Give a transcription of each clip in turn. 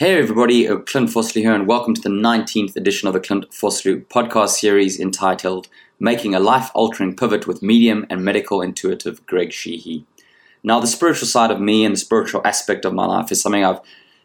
Hey everybody, Clint Fosley here and welcome to the 19th edition of the Clint Fosley podcast series entitled Making a Life-Altering Pivot with Medium and Medical Intuitive Greg Sheehy. Now the spiritual side of me and the spiritual aspect of my life is something I've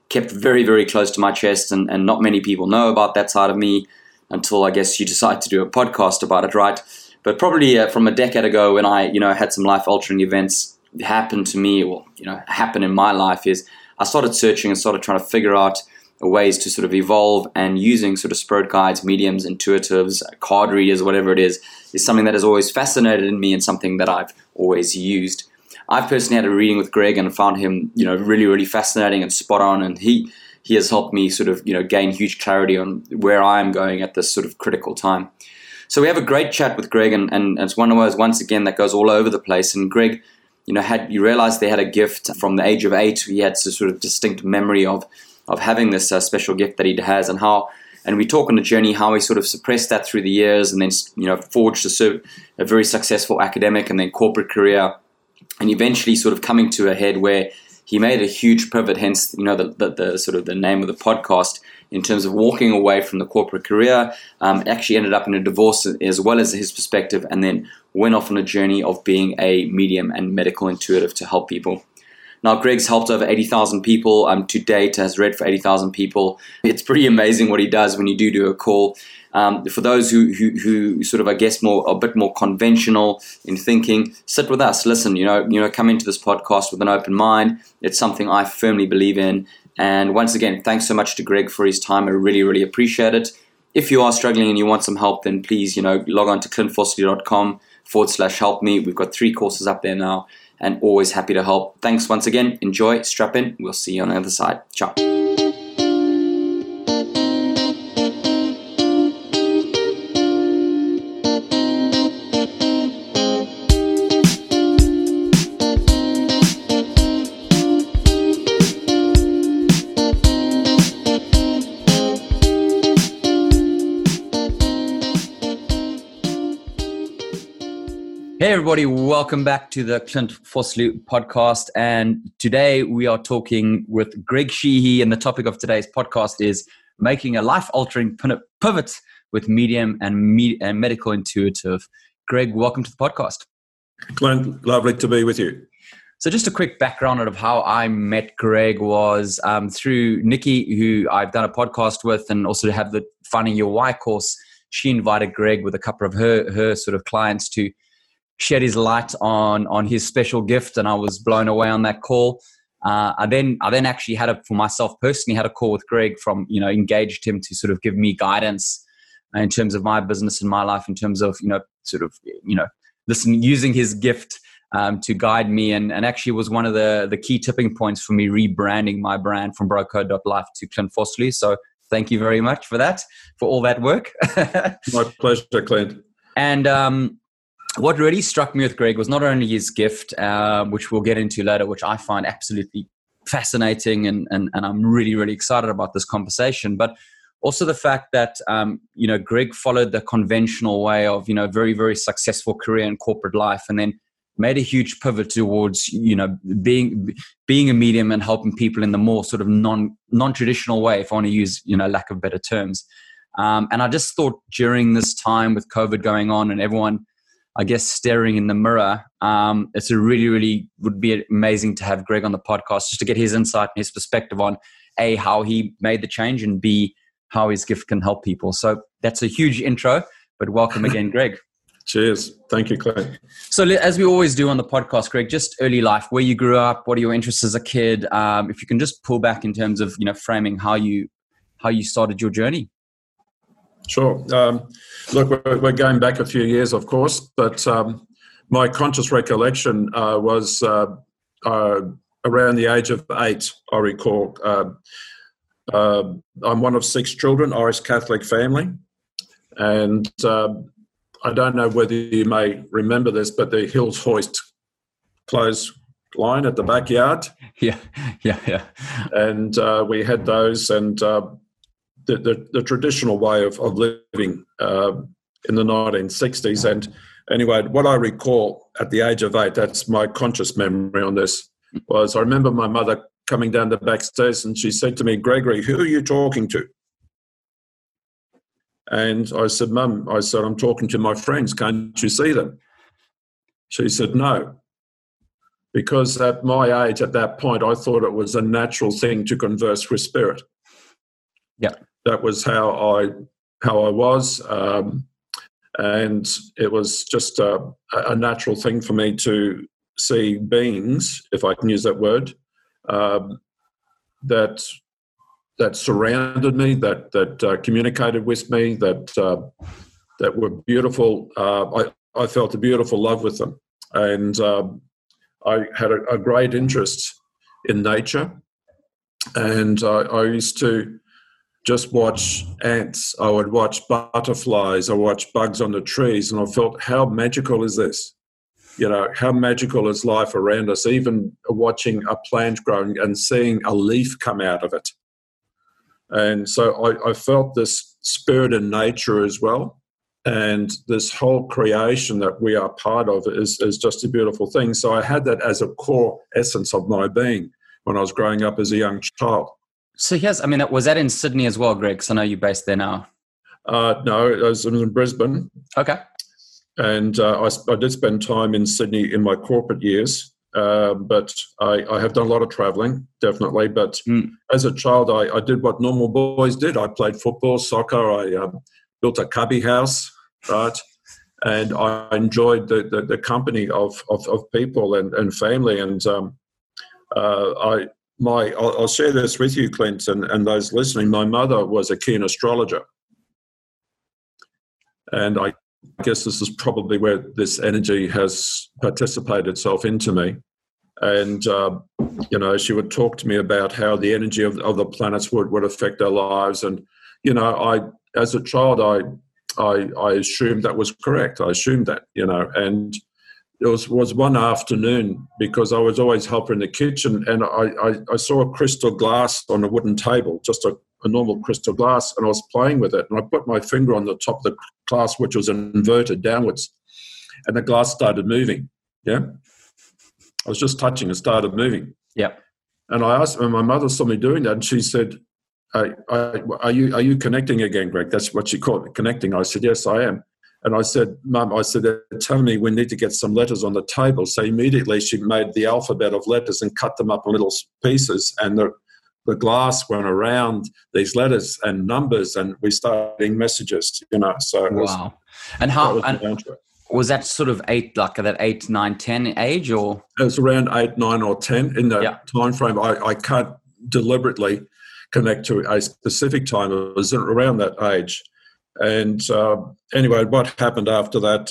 kept very, very close to my chest and not many people know about that side of me until I guess you decide to do a podcast about it, right? But probably from a decade ago when I had some life-altering events happen to me or happen in my life is I started searching and started trying to figure out ways to sort of evolve, and using sort of spirit guides, mediums, intuitives, card readers, whatever it is something that has always fascinated me and something that I've always used. I've personally had a reading with Greg and found him, really, really fascinating and spot on, and he has helped me sort of, gain huge clarity on where I'm going at this sort of critical time. So we have a great chat with Greg, and it's one of those, once again, that goes all over the place, and Greg, you realized they had a gift from the age of 8. He had some sort of distinct memory of having this special gift that he has, and we talk on the journey how he sort of suppressed that through the years, and then forged a very successful academic and then corporate career, and eventually sort of coming to a head where he made a huge pivot. Hence, the sort of the name of the podcast in terms of walking away from the corporate career. Actually, ended up in a divorce as well as his perspective, and then went off on a journey of being a medium and medical intuitive to help people. Now, Greg's helped over 80,000 people to date, has read for 80,000 people. It's pretty amazing what he does when you do a call. For those who sort of, I guess, a bit more conventional in thinking, sit with us, listen, come into this podcast with an open mind. It's something I firmly believe in. And once again, thanks so much to Greg for his time. I really, really appreciate it. If you are struggling and you want some help, then please, log on to clintfosley.com/help me. We've got 3 courses up there now and always happy to help. Thanks once again. Enjoy, strap in. We'll see you on the other side. Ciao. Hey everybody, welcome back to the Clint Fosley podcast, and today we are talking with Greg Sheehy, and the topic of today's podcast is making a life-altering pivot with medium and medical intuitive. Greg, welcome to the podcast. Clint, lovely to be with you. So just a quick background of how I met Greg was through Nikki, who I've done a podcast with and also have the Finding Your Why course. She invited Greg with a couple of her sort of clients to shed his light on his special gift, and I was blown away on that call. I then actually had a call with Greg from, engaged him to sort of give me guidance in terms of my business and my life, in terms of, using his gift to guide me, and actually was one of the key tipping points for me rebranding my brand from brocode.life to Clint Fosley. So thank you very much for that, for all that work. My pleasure, Clint. And, what really struck me with Greg was not only his gift, which we'll get into later, which I find absolutely fascinating, and I'm really, really excited about this conversation, but also the fact that, Greg followed the conventional way of, very, very successful career and corporate life, and then made a huge pivot towards, being a medium and helping people in the more sort of non-traditional way, if I want to use, lack of better terms. And I just thought during this time with COVID going on and everyone, I guess, staring in the mirror, it's a really, really would be amazing to have Greg on the podcast just to get his insight and his perspective on A, how he made the change, and B, how his gift can help people. So that's a huge intro, but welcome again, Greg. Cheers. Thank you, Clay. So as we always do on the podcast, Greg, just early life, where you grew up, what are your interests as a kid? If you can just pull back in terms of, framing how you started your journey. Sure. Look, we're going back a few years, of course, but my conscious recollection was around the age of 8, I recall. I'm one of 6 children, Irish Catholic family, and I don't know whether you may remember this, but the Hills Hoist clothes line at the backyard. Yeah. And we had those, and the traditional way of living in the 1960s. And anyway, what I recall at the age of 8, that's my conscious memory on this, was I remember my mother coming down the back stairs, and she said to me, "Gregory, who are you talking to?" And I said, "Mum," I said, "I'm talking to my friends. Can't you see them?" She said, "No." Because at my age, at that point, I thought it was a natural thing to converse with spirit. Yeah. That was how I was. And it was just a natural thing for me to see beings, if I can use that word, that surrounded me, that communicated with me, that were beautiful. I felt a beautiful love with them. And I had a great interest in nature, and I used to just watch ants. I would watch butterflies. I watched bugs on the trees, and I felt, how magical is this? You know, how magical is life around us? Even watching a plant growing and seeing a leaf come out of it. And so I felt this spirit in nature as well. And this whole creation that we are part of is just a beautiful thing. So I had that as a core essence of my being when I was growing up as a young child. So yes, I mean, was that in Sydney as well, Greg? Because I know you're based there now. No, I was in Brisbane. Okay. And I did spend time in Sydney in my corporate years, but I have done a lot of traveling, definitely. But as a child, I did what normal boys did. I played football, soccer. I built a cubby house. Right, and I enjoyed the company of people and family. And I'll share this with you, Clint, and those listening. My mother was a keen astrologer, and I guess this is probably where this energy has participated itself into me. And you know, she would talk to me about how the energy of the planets would affect our lives. And you know, as a child, I assumed that was correct. I assumed that, you know, and it was one afternoon, because I was always helping in the kitchen, and I saw a crystal glass on a wooden table, just a normal crystal glass, and I was playing with it, and I put my finger on the top of the glass, which was inverted downwards, and the glass started moving. Yeah, I was just touching, it started moving. Yeah, and I asked, and my mother saw me doing that, and she said, Are you connecting again, Greg? That's what she called it, connecting. I said, yes, I am. And I said, Mum, I said, they're telling me we need to get some letters on the table. So immediately she made the alphabet of letters and cut them up in little pieces. And the glass went around these letters and numbers, and we started getting messages, you know. So it was, wow. And how was that sort of eight, 9, 10 age, or? It was around 8, 9, or 10 in the time frame. I can't deliberately connect to a specific time. It was around that age. And anyway, what happened after that,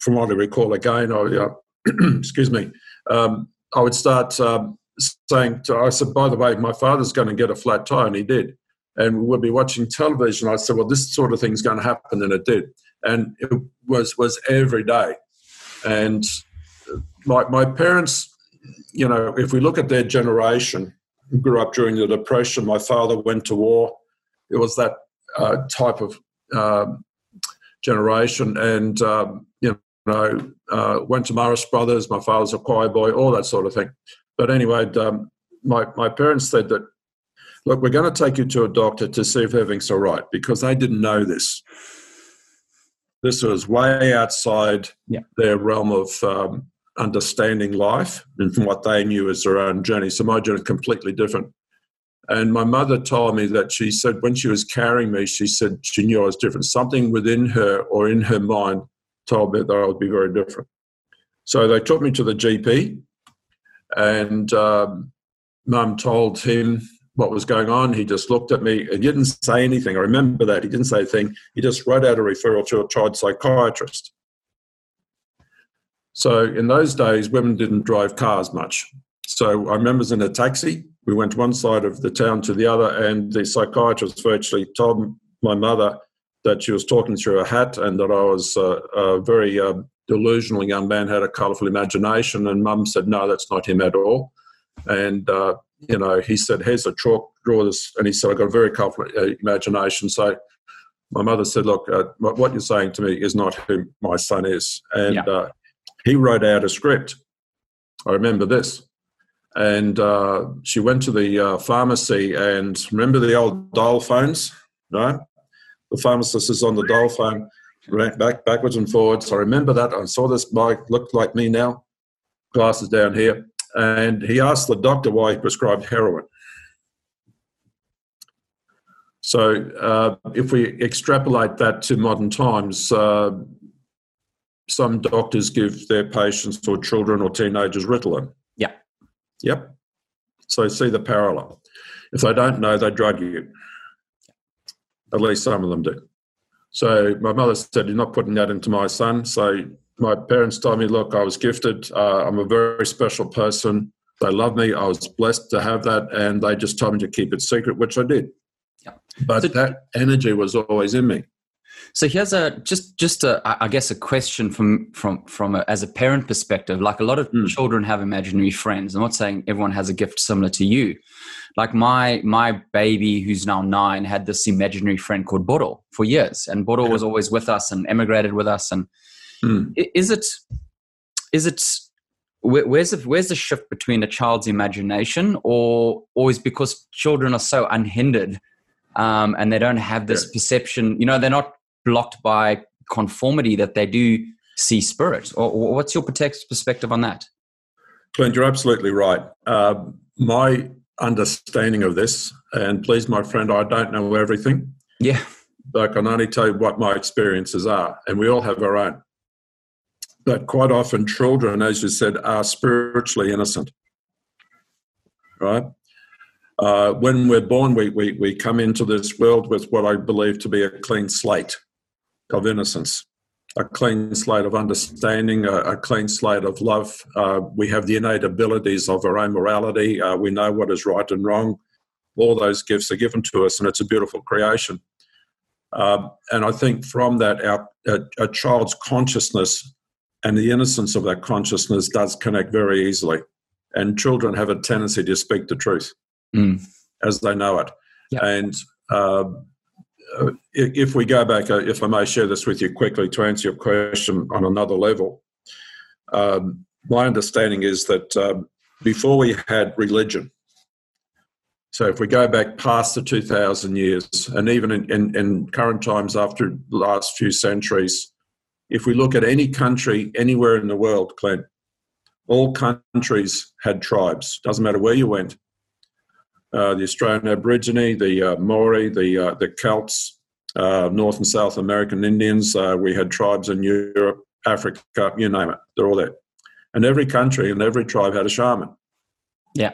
from what I recall again, excuse me, I would start saying, I said, by the way, my father's going to get a flat tire, and he did. And we would be watching television. I said, well, this sort of thing's going to happen, and it did. And it was every day. And my parents, you know, if we look at their generation, grew up during the Depression. My father went to war. It was that type of generation, and went to Morris Brothers. My father's a choir boy, all that sort of thing. But anyway, my parents said that, look, we're going to take you to a doctor to see if everything's all right, because they didn't know this. This was way outside their realm of understanding life, and from what they knew as their own journey. So my journey was completely different. And my mother told me that, she said, when she was carrying me, she said she knew I was different. Something within her or in her mind told me that I would be very different. So they took me to the GP, and Mum told him what was going on. He just looked at me. He didn't say anything. I remember that. He didn't say a thing. He just wrote out a referral to a child psychiatrist. So in those days, women didn't drive cars much. So I remember I was in a taxi. We went one side of the town to the other, and the psychiatrist virtually told my mother that she was talking through a hat, and that I was a very delusional young man, had a colourful imagination. And Mum said, no, that's not him at all. And, you know, he said, here's a chalk, draw this. And he said, I've got a very colourful imagination. So my mother said, look, what you're saying to me is not who my son is. And he wrote out a script. I remember this. And she went to the pharmacy, and remember the old dial phones, right? The pharmacist is on the dial phone, backwards and forwards. I remember that. I saw this bloke, looked like me now, glasses down here. And he asked the doctor why he prescribed heroin. So if we extrapolate that to modern times, some doctors give their patients or children or teenagers Ritalin. Yeah. Yep. So see the parallel. If they don't know, they drug you. At least some of them do. So my mother said, you're not putting that into my son. So my parents told me, look, I was gifted. I'm a very special person. They love me. I was blessed to have that. And they just told me to keep it secret, which I did. Yeah. But so, that energy was always in me. So here's a just a, I guess, a question from as a parent perspective. Like, a lot of children have imaginary friends. I'm not saying everyone has a gift similar to you. Like my baby, who's now 9, had this imaginary friend called Bottle for years, and Bottle was always with us and emigrated with us. And is it where's the shift between a child's imagination, or is because children are so unhindered and they don't have this perception? You know, they're not blocked by conformity, that they do see spirit. Or what's your perspective on that? Clint, you're absolutely right. My understanding of this, and please, my friend, I don't know everything. Yeah. But I can only tell you what my experiences are, and we all have our own. But quite often children, as you said, are spiritually innocent, right? When we're born, we come into this world with what I believe to be a clean slate of innocence, a clean slate of understanding, a clean slate of love. We have the innate abilities of our own morality. We know what is right and wrong. All those gifts are given to us, and it's a beautiful creation. And I think from that, a child's consciousness and the innocence of that consciousness does connect very easily. And children have a tendency to speak the truth as they know it. Yep. And if we go back, if I may share this with you quickly to answer your question on another level, my understanding is that before we had religion, so if we go back past the 2,000 years, and even in current times after the last few centuries, if we look at any country anywhere in the world, Clint, all countries had tribes. Doesn't matter where you went. The Australian Aborigine, the Maori, the Celts, North and South American Indians. We had tribes in Europe, Africa, you name it. They're all there. And every country and every tribe had a shaman. Yeah.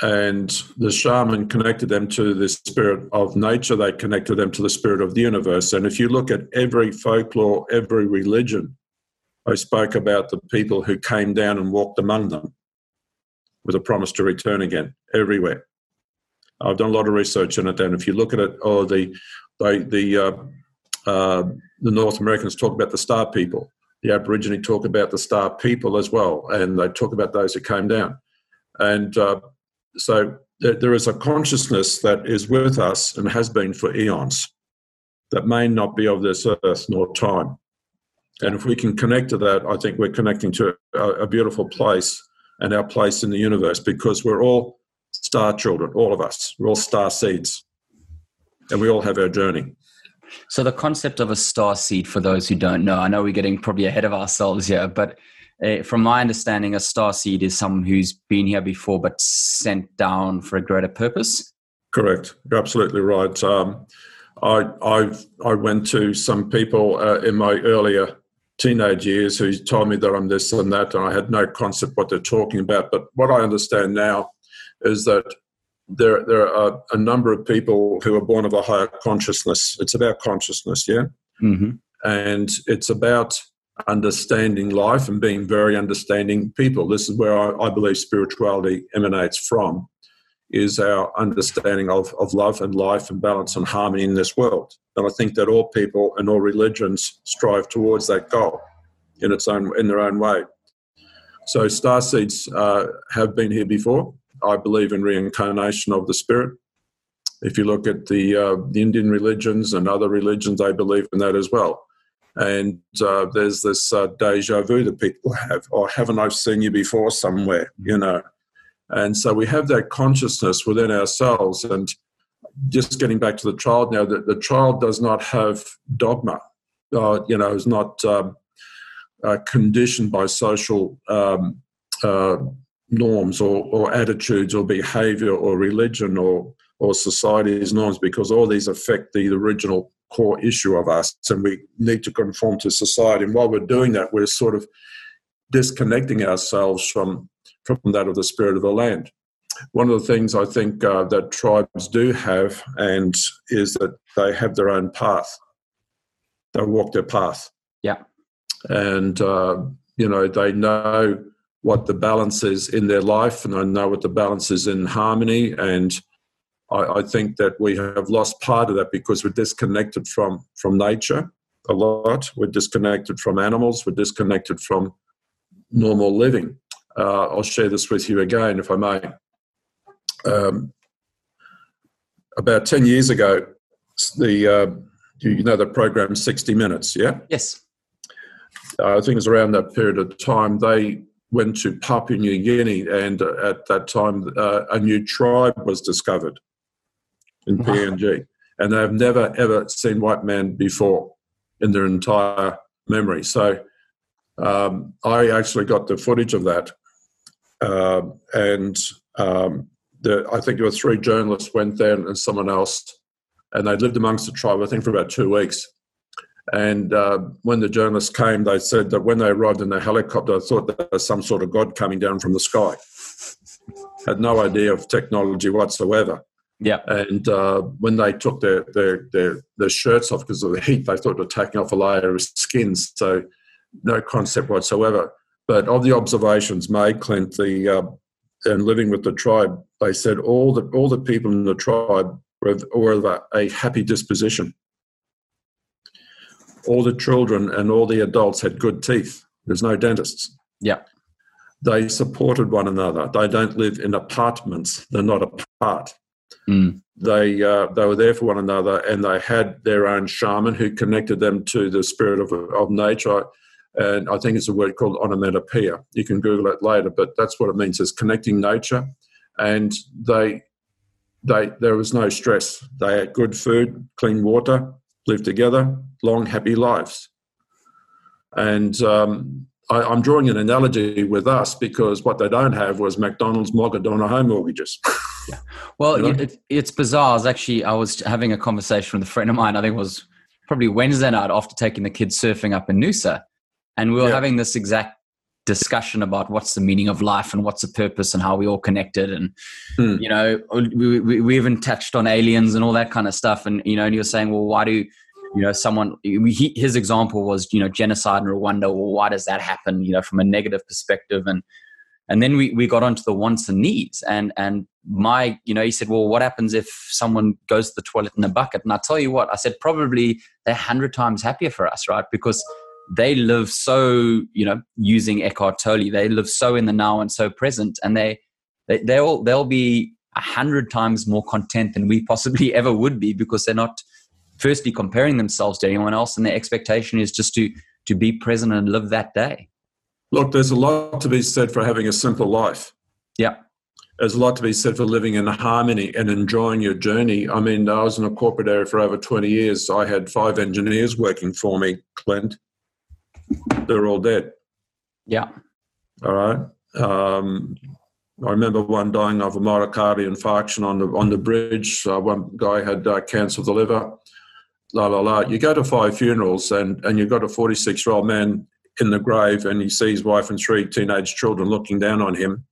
And the shaman connected them to the spirit of nature. They connected them to the spirit of the universe. And if you look at every folklore, every religion, I spoke about the people who came down and walked among them with a promise to return again, everywhere. I've done a lot of research in it, and if you look at it, the North Americans talk about the star people. The Aborigine talk about the star people as well, and they talk about those who came down. And so there is a consciousness that is with us and has been for eons that may not be of this earth nor time. And if we can connect to that, I think we're connecting to a beautiful place and our place in the universe, because we're all star children, all of us. We're all star seeds, and we all have our journey. So the concept of a star seed, for those who don't know, I know we're getting probably ahead of ourselves here, but from my understanding, a star seed is someone who's been here before but sent down for a greater purpose. Correct. You're absolutely right. I went to some people in my earlier teenage years who told me that I'm this and that, and I had no concept what they're talking about. But what I understand now is that there are a number of people who are born of a higher consciousness. It's about consciousness, yeah? Mm-hmm. And it's about understanding life and being very understanding people. This is where I believe spirituality emanates from, is our understanding of love and life and balance and harmony in this world. And I think that all people and all religions strive towards that goal in their own way. So starseeds have been here before. I believe in reincarnation of the spirit. If you look at the Indian religions and other religions, they believe in that as well. And there's this deja vu that people have, or haven't I seen you before somewhere, you know? And so we have that consciousness within ourselves. And just getting back to the child now, that the child does not have dogma, you know, is not conditioned by social norms or attitudes or behavior or religion or society's norms, because all these affect the original core issue of us, and we need to conform to society. And while we're doing that, we're sort of disconnecting ourselves from that of the spirit of the land. One of the things I think that tribes do have and is that they have their own path. They walk their path. Yeah. And, you know, they know what the balance is in their life, and they know what the balance is in harmony. And I think that we have lost part of that because we're disconnected from nature a lot. We're disconnected from animals. We're disconnected from normal living. I'll share this with you again, if I may. About 10 years ago, you know the program 60 Minutes, yeah? Yes. I think it was around that period of time. They went to Papua New Guinea, and at that time a new tribe was discovered in PNG, and they've never ever seen white man before in their entire memory. So I actually got the footage of that, and I think there were three journalists went there and someone else, and they lived amongst the tribe, I think, for about 2 weeks. And when the journalists came, they said that when they arrived in the helicopter, they thought there was some sort of god coming down from the sky. Had no idea of technology whatsoever. Yeah. And when they took their shirts off because of the heat, they thought they were taking off a layer of skin. So no concept whatsoever. But of the observations made, Clint, and living with the tribe, they said all the people in the tribe were of a happy disposition. All the children and all the adults had good teeth. There's no dentists. Yeah. They supported one another. They don't live in apartments. They're not apart. Mm. They were there for one another, and they had their own shaman who connected them to the spirit of nature. And I think it's a word called onomatopoeia. You can Google it later, but that's what it means, is connecting nature. And there was no stress. They had good food, clean water, lived together, long, happy lives. And I'm drawing an analogy with us, because what they don't have was McDonald's, Mogadona home mortgages. Yeah. Well, you know? It's bizarre. I was having a conversation with a friend of mine, I think it was probably Wednesday night after taking the kids surfing up in Noosa. And we were having this exact discussion about what's the meaning of life and what's the purpose and how we all connected. And, you know, we even touched on aliens and all that kind of stuff. And, you know, and you're saying, well, why do... You know, his example was, you know, genocide in Rwanda. Well, why does that happen, you know, from a negative perspective? And then we got onto the wants and needs. And my, you know, he said, well, what happens if someone goes to the toilet in a bucket? And I tell you what, I said, probably they're 100 times happier for us, right? Because they live so, you know, using Eckhart Tolle, they live so in the now and so present. And they'll be 100 times more content than we possibly ever would be, because they're not, firstly, comparing themselves to anyone else, and their expectation is just to be present and live that day. Look, there's a lot to be said for having a simple life. Yeah. There's a lot to be said for living in harmony and enjoying your journey. I mean, I was in a corporate area for over 20 years. I had 5 engineers working for me, Clint. They're all dead. Yeah. All right. I remember one dying of a myocardial infarction on the bridge. One guy had cancer of the liver. La, la, la. You go to 5 funerals and you've got a 46-year-old man in the grave, and he sees wife and 3 teenage children looking down on him,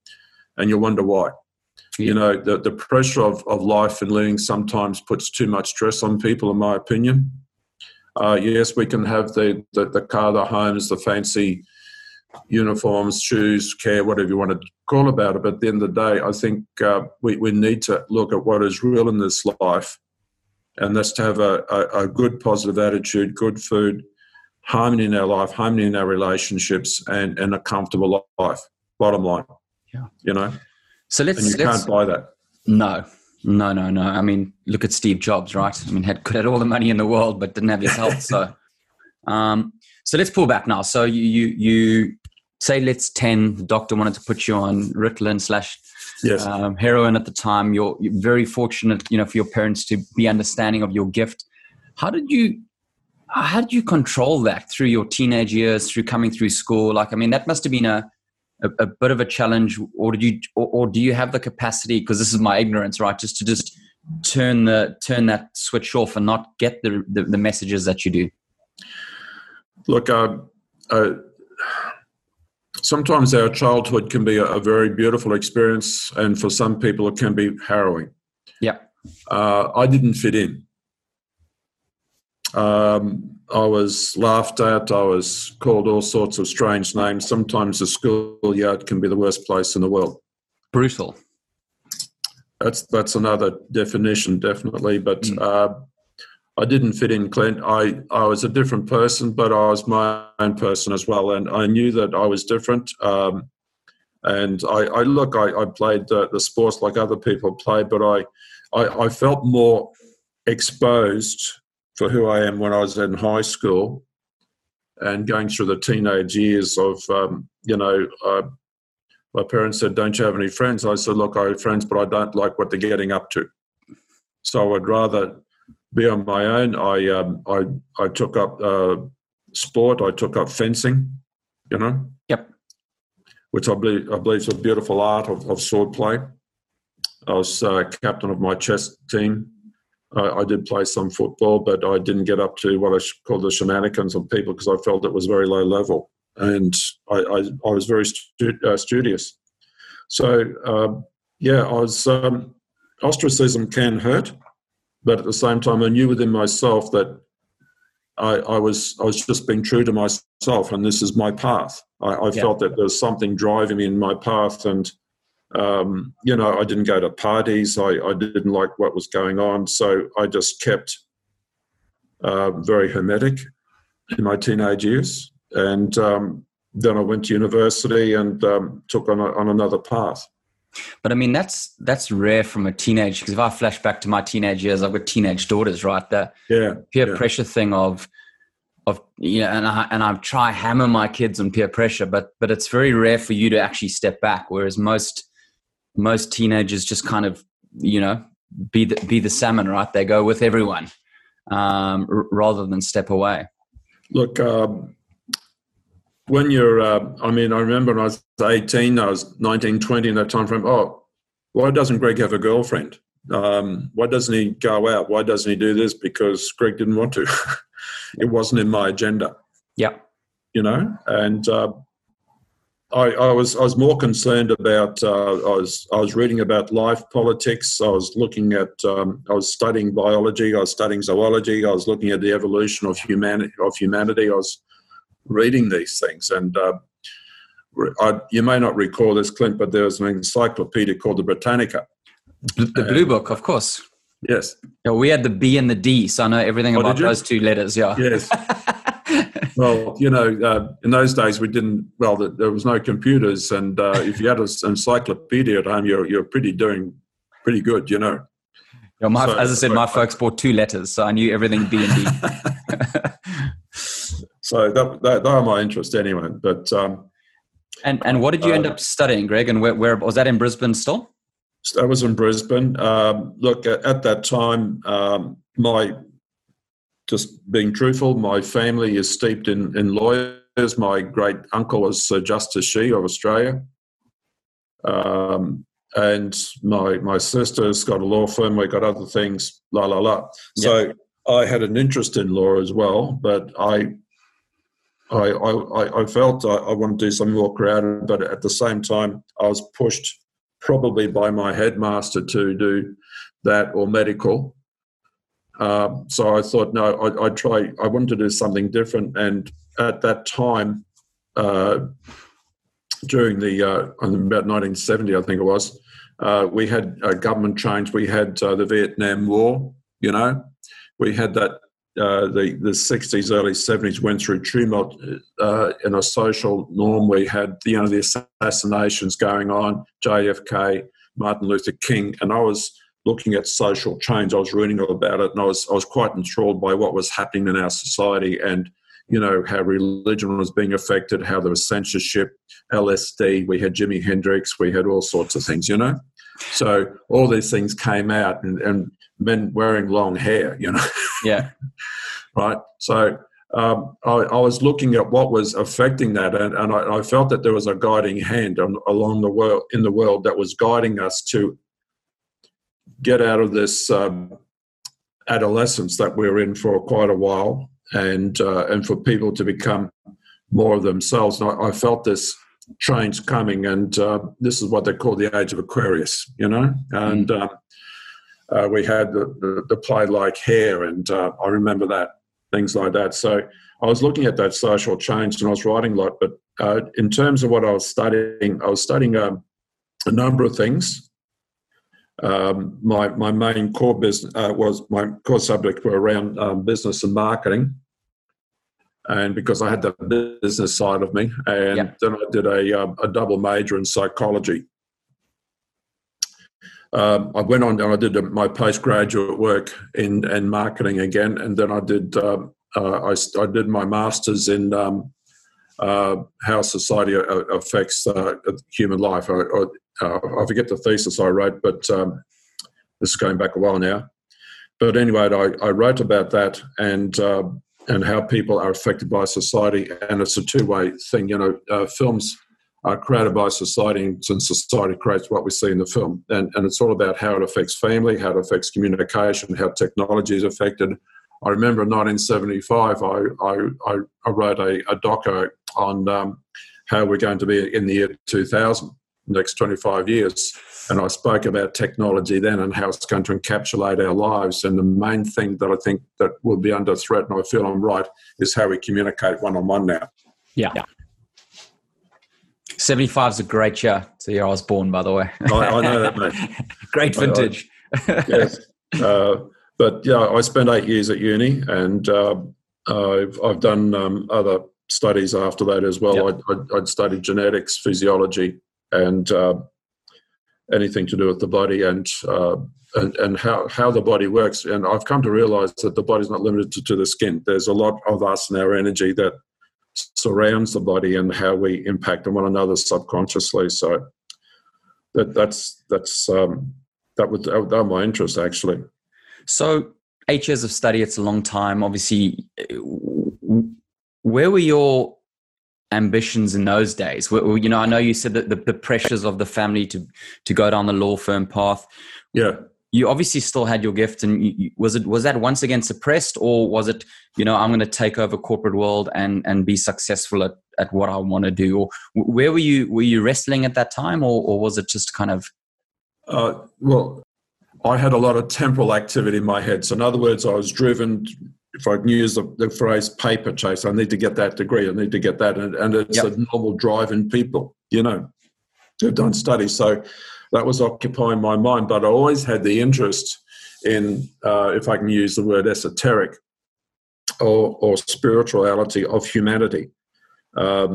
and you wonder why. Yeah. You know, the pressure of life and living sometimes puts too much stress on people, in my opinion. Yes, we can have the car, the homes, the fancy uniforms, shoes, care, whatever you want to call about it. But at the end of the day, I think we need to look at what is real in this life. And that's to have a good, positive attitude, good food, harmony in our life, harmony in our relationships, and a comfortable life, bottom line. Yeah. You know? So you can't buy that. No. I mean, look at Steve Jobs, right? I mean, had all the money in the world, but didn't have his health. So So let's pull back now. So you say, let's 10, the doctor wanted to put you on Ritalin / yes. Heroin at the time. You're very fortunate, for your parents to be understanding of your gift. How did you control that through your teenage years, through coming through school? That must have been a bit of a challenge, or do you have the capacity? Because this is my ignorance, right? Just to turn that switch off and not get the messages that you do. Look, sometimes our childhood can be a very beautiful experience, and for some people it can be harrowing. Yeah, I didn't fit in. I was laughed at. I was called all sorts of strange names. Sometimes the schoolyard can be the worst place in the world. Brutal. That's another definition, definitely. But I didn't fit in, Clint. I was a different person, but I was my own person as well. And I knew that I was different. I played the sports like other people played, but I felt more exposed for who I am when I was in high school and going through the teenage years of, my parents said, "Don't you have any friends?" I said, "Look, I have friends, but I don't like what they're getting up to. So I would rather be on my own." I took up sport. I took up fencing, Yep. Which I believe is a beautiful art of sword play. I was captain of my chess team. I did play some football, but I didn't get up to what I call the shenanigans of people because I felt it was very low level, and I was very studious. So, I was ostracism can hurt, but at the same time, I knew within myself that I was just being true to myself, and this is my path. I felt that there's something driving me in my path, and I didn't go to parties. I didn't like what was going on. So I just kept very hermetic in my teenage years. And then I went to university and took on another path. But that's rare from a teenage, because if I flash back to my teenage years, I've got teenage daughters, right? The peer pressure thing and I try hammer my kids on peer pressure, but it's very rare for you to actually step back. Whereas most teenagers just kind of, be the salmon, right? They go with everyone rather than step away. Look, when you're, I remember when I was 18, I was 19, 20 in that time frame. Oh, why doesn't Greg have a girlfriend? Why doesn't he go out? Why doesn't he do this? Because Greg didn't want to. It wasn't in my agenda. Yeah. And I was more concerned about, I was reading about life, politics. I was looking at, I was studying biology. I was studying zoology. I was looking at the evolution of humanity. I was reading these things. And you may not recall this, Clint, but there was an encyclopedia called the Britannica. The Blue Book, of course. Yes. Yeah, we had the B and the D, so I know everything about those two letters. Yeah. Yes. Well, in those days we didn't. Well, there was no computers, and if you had an encyclopedia at home, you're pretty good, Yeah, as I said, my folks bought two letters, so I knew everything B and D. So that are my interests anyway. But and what did you end up studying, Greg? And where was that in Brisbane still? I was in Brisbane. Look, at that time, just being truthful, my family is steeped in lawyers. My great uncle was Sir Justice Xi of Australia. And my sister's got a law firm. We got other things, la, la, la. So I had an interest in law as well, but I felt I wanted to do something more creative, but at the same time, I was pushed probably by my headmaster to do that or medical. So I thought, no, I'd try. I wanted to do something different. And at that time, during the about 1970, I think it was, we had a government change. We had the Vietnam War. We had that the 60s, early 70s went through tumult in a social norm. We had the assassinations going on, JFK, Martin Luther King, and I was looking at social change. I was reading about it, and I was quite enthralled by what was happening in our society, and you know, how religion was being affected, how there was censorship, LSD, we had Jimi Hendrix, we had all sorts of things, you know. So all these things came out, and men wearing long hair, you know. Yeah. Right. So I was looking at what was affecting that, and I felt that there was a guiding hand along the world, in the world, that was guiding us to get out of this adolescence that we were in for quite a while, and for people to become more of themselves. And I felt this change coming, and this is what they call the Age of Aquarius, you know. And we had the play like Hare, and I remember that, things like that. So I was looking at that social change, and I was writing a lot. But in terms of what I was studying a number of things. My main core business was, my core subject were around business and marketing, and because I had the business side of me, and then I did a double major in psychology. I went on and I did my postgraduate work in marketing again, and then I did I did my master's in how society affects human life. I forget the thesis I wrote, but this is going back a while now. But anyway, I wrote about that, and how people are affected by society, and it's a two-way thing. You know, films are created by society, and society creates what we see in the film. And it's all about how it affects family, how it affects communication, how technology is affected. I remember in 1975, I wrote a doco on how we're going to be in the year 2000, next 25 years. And I spoke about technology then and how it's going to encapsulate our lives. And the main thing that I think that will be under threat, and I feel I'm right, is how we communicate one-on-one now. Yeah. 75 is a great year. It's the year I was born, by the way. I know that, mate. Great vintage. Yes. But yeah, I spent 8 years at uni, and I've done other studies after that as well. Yep. I'd studied genetics, physiology, and anything to do with the body, and how the body works. And I've come to realise that the body's not limited to the skin. There's a lot of us and our energy that surrounds the body, and how we impact on one another subconsciously. So that was my interest, actually. So 8 years of study, it's a long time. Obviously, where were your ambitions in those days? You know, I know you said that the pressures of the family to go down the law firm path. Yeah. You obviously still had your gift, and was that once again suppressed, or was it, you know, I'm going to take over corporate world and be successful at what I want to do? Or where were you wrestling at that time, or was it just kind of? Well, I had a lot of temporal activity in my head. So in other words, I was driven, if I can use the phrase paper chase, I need to get that degree, I need to get that. And it's a normal drive in people, you know, who've done studies. So that was occupying my mind. But I always had the interest in, if I can use the word, esoteric or spirituality of humanity. No,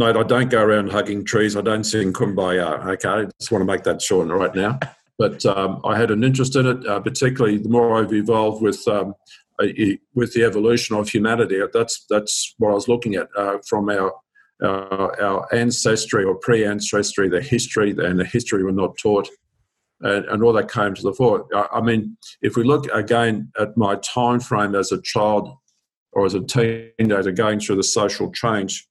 I don't go around hugging trees. I don't sing Kumbaya, okay? I just want to make that short right now. But I had an interest in it, particularly the more I've evolved with the evolution of humanity. That's what I was looking at from our ancestry or pre-ancestry, the history, and the history we're not taught, and all that came to the fore. I mean, if we look again at my time frame as a child or as a teenager going through the social change,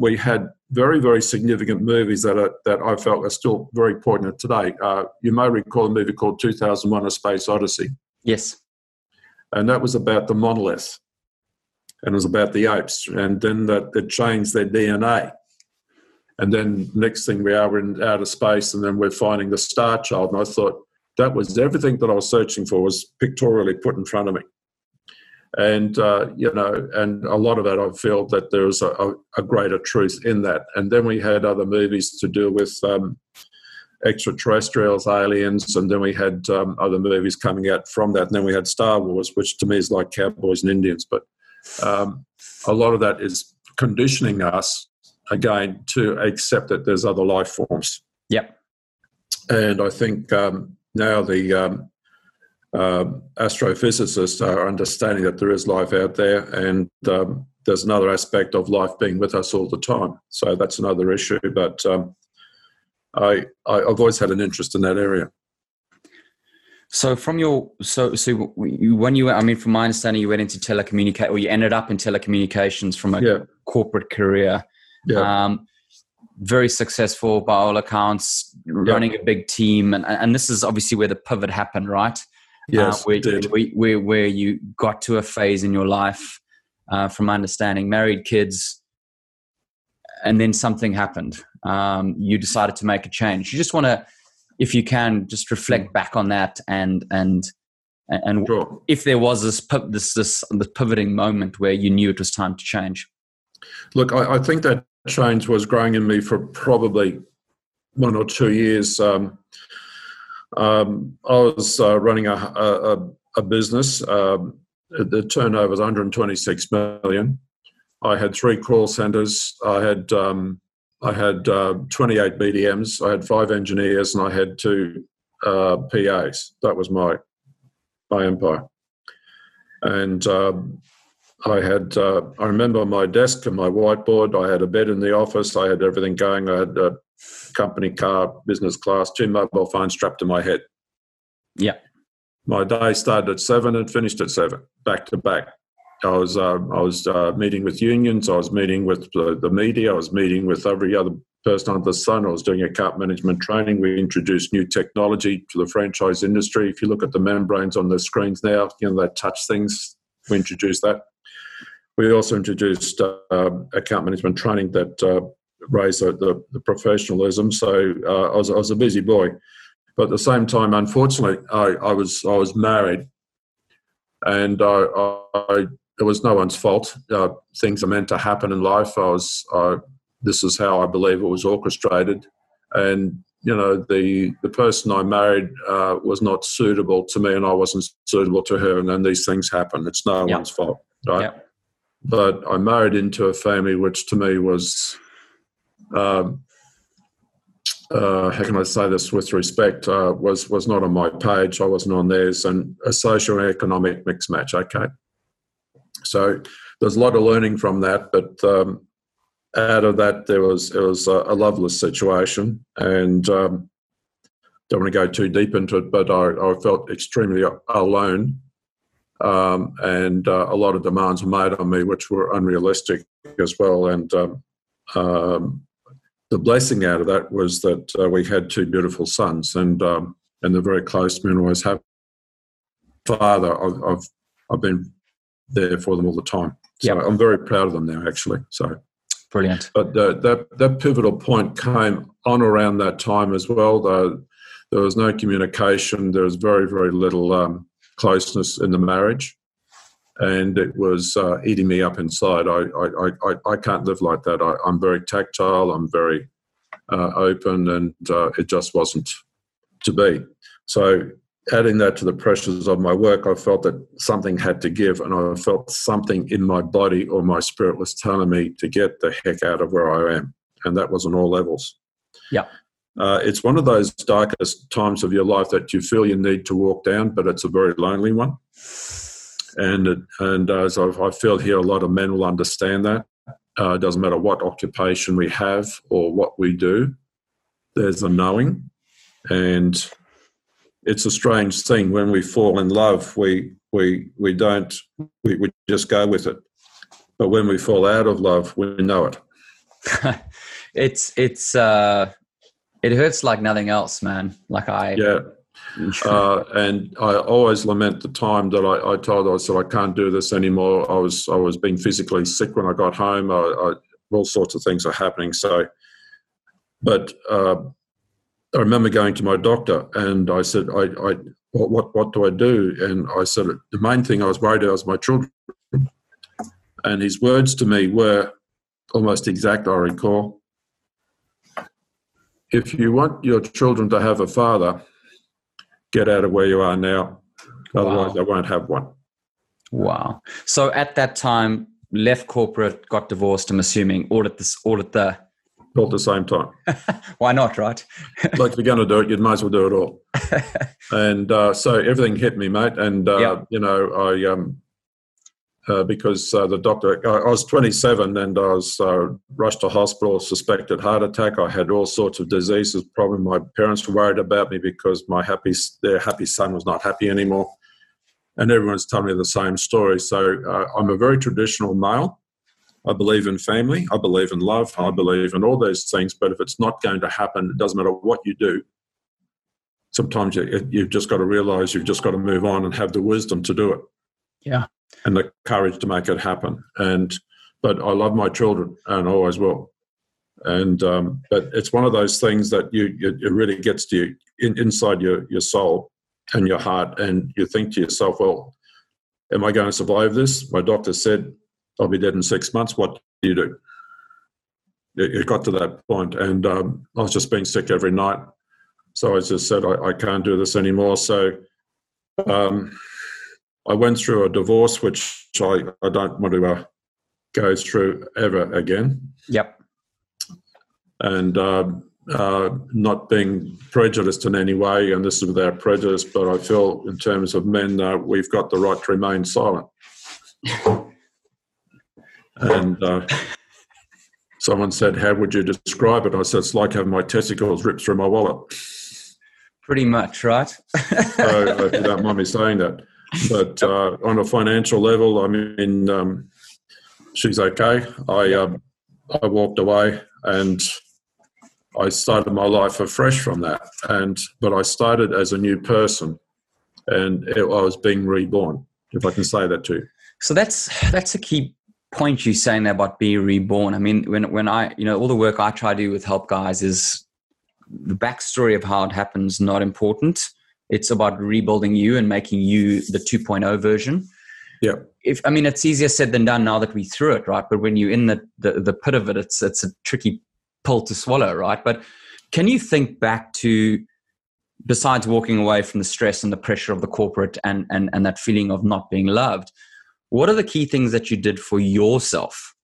we had very, very significant movies that I felt are still very poignant today. You may recall a movie called 2001: A Space Odyssey. Yes. And that was about the monolith, and it was about the apes. And then it changed their DNA. And then next thing we are, we're in outer space, and then we're finding the star child. And I thought that was everything that I was searching for was pictorially put in front of me. And, you know, and a lot of that, I feel that there is a greater truth in that. And then we had other movies to do with extraterrestrials, aliens, and then we had other movies coming out from that. And then we had Star Wars, which to me is like cowboys and Indians. But a lot of that is conditioning us, again, to accept that there's other life forms. Yep. And I think now the... astrophysicists are understanding that there is life out there, and there's another aspect of life being with us all the time. So that's another issue. But I've always had an interest in that area. So from your, from my understanding, you went into telecommunications, or you ended up in telecommunications from a corporate career. Yeah. Very successful by all accounts, running a big team. And this is obviously where the pivot happened, right? Yes, where you got to a phase in your life, from my understanding, married, kids, and then something happened. You decided to make a change. You just want to, if you can, just reflect back on that and sure. If there was this pivoting moment where you knew it was time to change. Look, I think that change was growing in me for probably 1 or 2 years. I was running a business. The turnover was 126 million. I had 3 call centers. I had 28 BDMs. I had 5 engineers, and I had 2 PAs. That was my empire. And I had. I remember my desk and my whiteboard. I had a bed in the office. I had everything going. I had a company car, business class, 2 mobile phones strapped to my head. Yeah. My day started at 7 and finished at 7, back to back. I was meeting with unions. I was meeting with the media. I was meeting with every other person under the sun. I was doing account management training. We introduced new technology to the franchise industry. If you look at the membranes on the screens now, they touch things. We introduced that. We also introduced account management training that raised the professionalism. So I was a busy boy, but at the same time, unfortunately, I was married, and it was no one's fault. Things are meant to happen in life. This is how I believe it was orchestrated. And, the person I married was not suitable to me, and I wasn't suitable to her. And then these things happen. It's no one's fault, right? Yep. But I married into a family which to me was, how can I say this with respect, was not on my page. I wasn't on theirs, and a socio-economic mixed match. Okay. So there's a lot of learning from that, but out of that it was a loveless situation, and don't want to go too deep into it, but I felt extremely alone, and a lot of demands were made on me which were unrealistic as well. And the blessing out of that was that we had 2 beautiful sons, and they're very close to me, and always have. Father, I've been there for them all the time. So I'm very proud of them now, actually. So brilliant. But that pivotal point came on around that time as well. Though there was no communication, there was very, very little closeness in the marriage, and it was eating me up inside. I can't live like that. I'm very tactile. I'm very open, and it just wasn't to be. So adding that to the pressures of my work, I felt that something had to give, and I felt something in my body or my spirit was telling me to get the heck out of where I am, and that was on all levels. Yeah. It's one of those darkest times of your life that you feel you need to walk down, but it's a very lonely one. And as I feel here, a lot of men will understand that. It doesn't matter what occupation we have or what we do, there's a knowing. And it's a strange thing. When we fall in love, we just go with it. But when we fall out of love, we know it. It hurts like nothing else, man. And I always lament the time that I said, I can't do this anymore. I was being physically sick when I got home. All sorts of things are happening. So, but I remember going to my doctor, and I said, what do I do? And I said, the main thing I was worried about was my children. And his words to me were almost exact, I recall. If you want your children to have a father, get out of where you are now. Otherwise, they won't have one. Wow. So at that time, left corporate, got divorced, I'm assuming, all at the same time. Why not, right? Like, if you're going to do it, you might as well do it all. And so everything hit me, mate. And, I because the doctor, I was 27 and I was rushed to hospital, suspected heart attack. I had all sorts of diseases. Probably my parents were worried about me because their happy son was not happy anymore. And everyone's telling me the same story. So I'm a very traditional male. I believe in family. I believe in love. I believe in all those things. But if it's not going to happen, it doesn't matter what you do. Sometimes you've just got to realize you've just got to move on and have the wisdom to do it. Yeah. And the courage to make it happen. But I love my children and always will. But it's one of those things that it really gets to you inside your soul and your heart, and you think to yourself, well, am I going to survive this? My doctor said, I'll be dead in 6 months. What do you do? It got to that point, and I was just being sick every night. So I just said, I can't do this anymore. So I went through a divorce, which I don't want to go through ever again. Yep. And not being prejudiced in any way, and this is without prejudice, but I feel in terms of men, we've got the right to remain silent. And someone said, how would you describe it? I said, it's like having my testicles ripped through my wallet. Pretty much, right? So, if you don't mind me saying that. But on a financial level, I mean, she's okay. I walked away and I started my life afresh from that. But I started as a new person, and I was being reborn, if I can say that to you. So that's a key point you're saying there about being reborn. I mean, when I, you know, all the work I try to do with Help Guys is the backstory of how it happens, not important. It's about rebuilding you and making you the 2.0 version. Yeah. I mean, it's easier said than done now that we're through it, right? But when you're in the pit of it, it's a tricky pill to swallow, right? But can you think back to, besides walking away from the stress and the pressure of the corporate and that feeling of not being loved, what are the key things that you did for yourself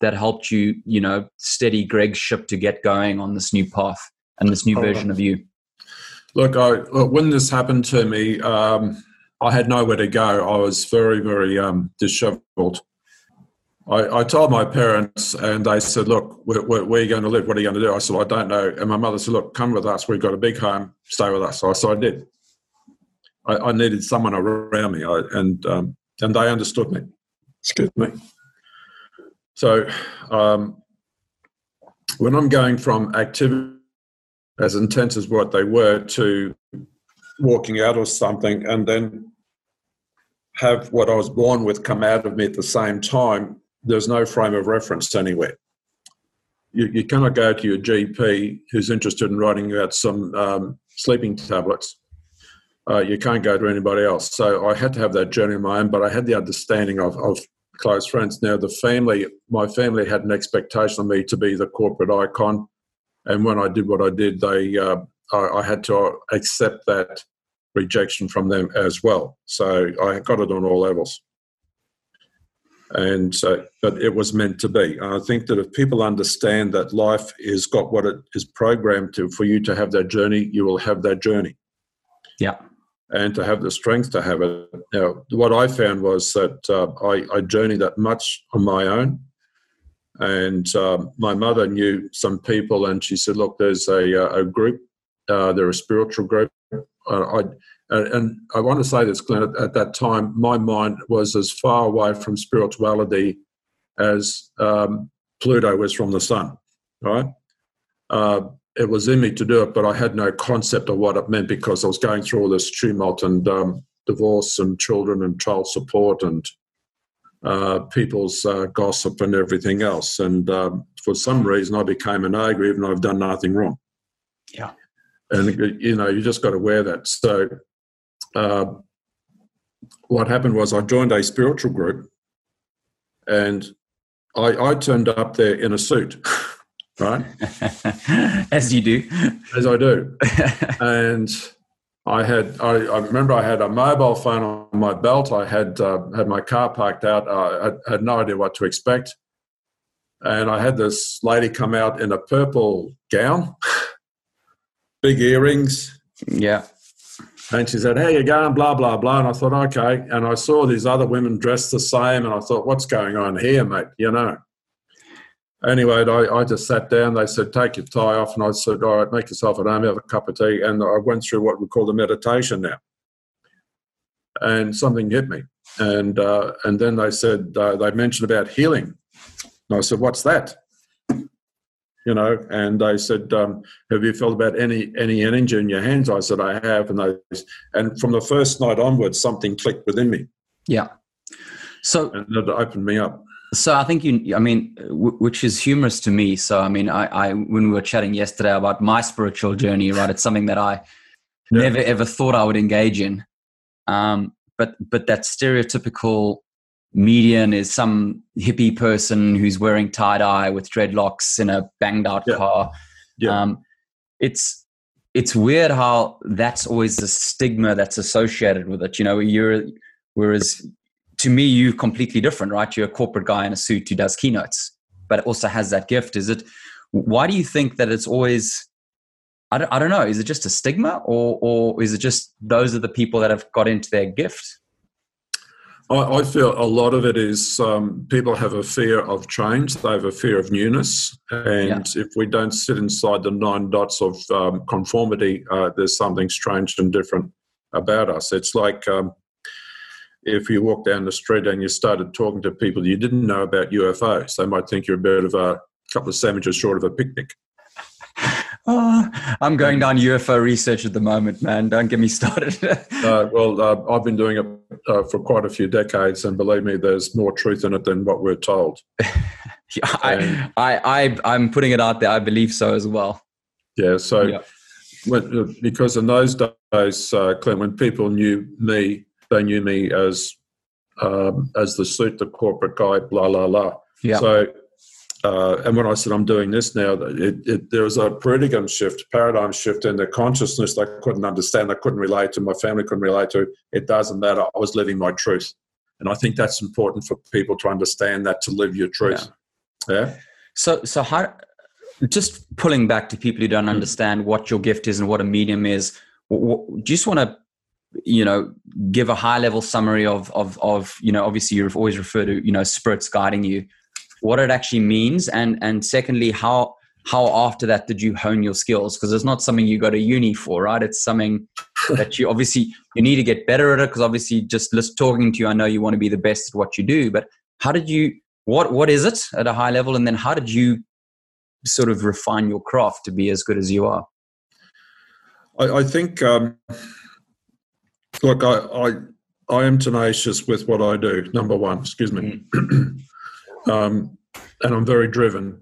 that helped you, you know, steady Greg's ship to get going on this new path and this new version of you? Look, when this happened to me, I had nowhere to go. I was very, very disheveled. I told my parents, and they said, look, where are you going to live? What are you going to do? I said, I don't know. And my mother said, look, come with us. We've got a big home. Stay with us. So I did. I needed someone around me, and they understood me. Excuse me. So when I'm going from activity, as intense as what they were, to walking out of something and then have what I was born with come out of me at the same time, there's no frame of reference anywhere. You cannot go to your GP who's interested in writing you out some sleeping tablets. You can't go to anybody else. So I had to have that journey of my own, but I had the understanding of close friends. Now, my family had an expectation of me to be the corporate icon. And when I did what I did, I had to accept that rejection from them as well. So I got it on all levels. But it was meant to be. And I think that if people understand that life has got what it is programmed to, for you to have that journey, you will have that journey. Yeah. And to have the strength to have it. Now, what I found was that I journeyed that much on my own. And my mother knew some people, and she said, look, there's a group, they're a spiritual group. And I want to say this, Clint, at that time, my mind was as far away from spirituality as Pluto was from the sun, right? It was in me to do it, but I had no concept of what it meant because I was going through all this tumult and divorce and children and child support and people's gossip and everything else. And for some reason, I became an ogre, even though I've done nothing wrong. Yeah. And, you know, you just got to wear that. So what happened was I joined a spiritual group, and I turned up there in a suit, right? As you do. As I do. And I remember I had a mobile phone on my belt. I had my car parked out. I had no idea what to expect. And I had this lady come out in a purple gown, big earrings. Yeah. And she said, how you going, blah, blah, blah. And I thought, okay. And I saw these other women dressed the same, and I thought, what's going on here, mate, you know? Anyway, I just sat down. They said, take your tie off. And I said, all right, make yourself at home, have a cup of tea. And I went through what we call the meditation now. And something hit me. And then they said, they mentioned about healing. And I said, what's that? You know, and they said, have you felt about any energy in your hands? I said, I have. And from the first night onwards, something clicked within me. Yeah. So and it opened me up. So I think you, I mean, which is humorous to me. So, I mean, I when we were chatting yesterday about my spiritual journey, right, it's something that I never, ever thought I would engage in. But that stereotypical median is some hippie person who's wearing tie-dye with dreadlocks in a banged-out car. Yeah. It's weird how that's always the stigma that's associated with it. You know, whereas to me, you're completely different, right? You're a corporate guy in a suit who does keynotes, but also has that gift. Why do you think that it's always... I don't know. Is it just a stigma or is it just those are the people that have got into their gift? I feel a lot of it is people have a fear of change. They have a fear of newness. And if we don't sit inside the 9 dots of conformity, there's something strange and different about us. It's like if you walk down the street and you started talking to people you didn't know about UFOs, they might think you're a bit of a couple of sandwiches short of a picnic. Oh, I'm going down UFO research at the moment, man. Don't get me started. I've been doing it for quite a few decades, and believe me, there's more truth in it than what we're told. I'm putting it out there. I believe so as well. Yeah. So, because in those days, Clint, when people knew me, they knew me as the suit, the corporate guy, blah, blah, blah. Yeah. So. And when I said I'm doing this now, there was a paradigm shift in the consciousness that I couldn't understand, I couldn't relate to, my family couldn't relate to. It doesn't matter. I was living my truth. And I think that's important for people to understand that, to live your truth. Yeah? So how, just pulling back to people who don't understand what your gift is and what a medium is, do you just want to, you know, give a high-level summary of, you know, obviously you've always referred to, you know, spirits guiding you, what it actually means, and secondly, how after that did you hone your skills? Because it's not something you go to uni for, right? It's something that you obviously, you need to get better at it, because obviously just talking to you, I know you want to be the best at what you do, but how did you, what is it at a high level? And then how did you sort of refine your craft to be as good as you are? I think, look, I am tenacious with what I do, number one, excuse me. And I'm very driven.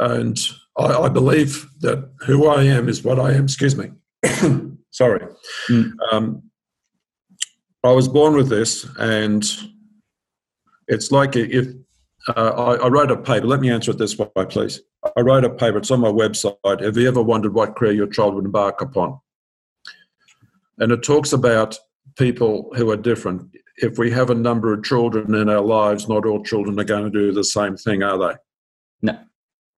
And I believe that who I am is what I am. Excuse me. Sorry. Mm. I was born with this, and it's like if I wrote a paper. Let me answer it this way, please. I wrote a paper. It's on my website. Have you ever wondered what career your child would embark upon? And it talks about people who are different. If we have a number of children in our lives, not all children are going to do the same thing, are they? No.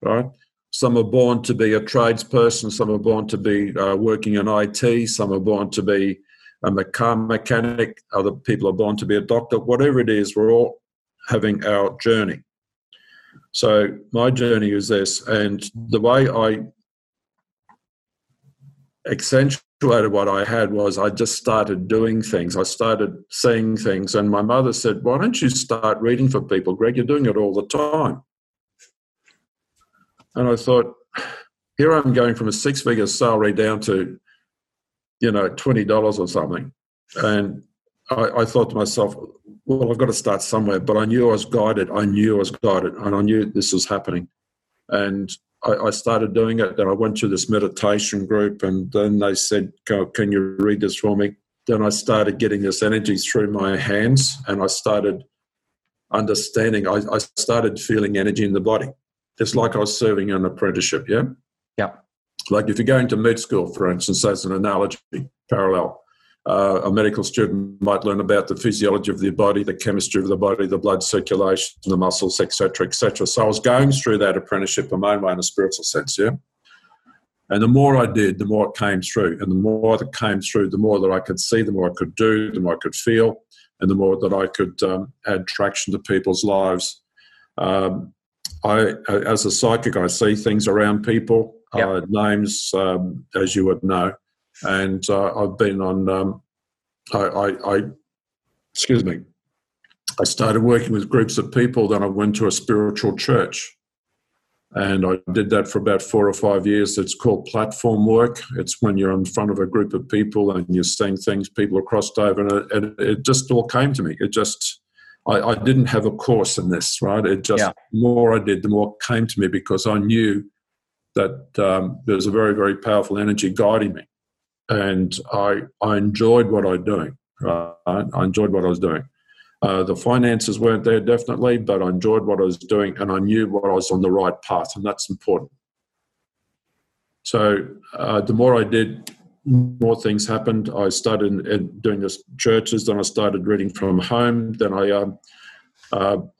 Right? Some are born to be a tradesperson. Some are born to be working in IT. Some are born to be a car mechanic. Other people are born to be a doctor. Whatever it is, we're all having our journey. So my journey is this. And the way I accentuated what I had was I just started doing things. I started seeing things. And my mother said, why don't you start reading for people, Greg? You're doing it all the time. And I thought, here I'm going from a 6-figure salary down to, you know, $20 or something. And I thought to myself, well, I've got to start somewhere. But I knew I was guided. And I knew this was happening. And I started doing it, and I went to this meditation group, and then they said, can you read this for me? Then I started getting this energy through my hands, and I started understanding. I started feeling energy in the body. It's like I was serving an apprenticeship, yeah? Yeah. Like if you're going to med school, for instance, as an analogy, parallel, a medical student might learn about the physiology of the body, the chemistry of the body, the blood circulation, the muscles, et cetera, et cetera. So I was going through that apprenticeship in my own way in a spiritual sense, yeah? And the more I did, the more it came through. And the more that came through, the more that I could see, the more I could do, the more I could feel, and the more that I could add traction to people's lives. As a psychic, I see things around people, yep. Names, as you would know. And I've been on, I started working with groups of people, then I went to a spiritual church. And I did that for about 4 or 5 years. It's called platform work. It's when you're in front of a group of people and you're seeing things people are crossed over. And it just all came to me. It just, I didn't have a course in this, right? It just, yeah. The more I did, the more it came to me, because I knew that there was a very, very powerful energy guiding me. And I enjoyed what I was doing, right? I enjoyed what I was doing. The finances weren't there, definitely, but I enjoyed what I was doing, and I knew what I was on the right path, and that's important. So the more I did, more things happened. I started doing this churches, then I started reading from home. Then I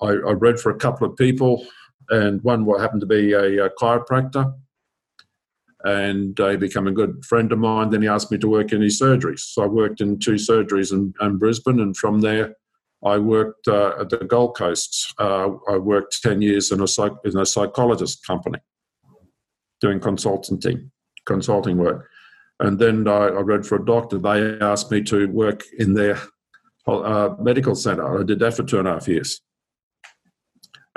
read for a couple of people, and one happened to be a chiropractor, and he became a good friend of mine. Then he asked me to work in his surgeries. So I worked in 2 surgeries in Brisbane, and from there, I worked at the Gold Coast. I worked 10 years in a psychologist company doing consulting work. And then I read for a doctor. They asked me to work in their medical centre. I did that for 2.5 years.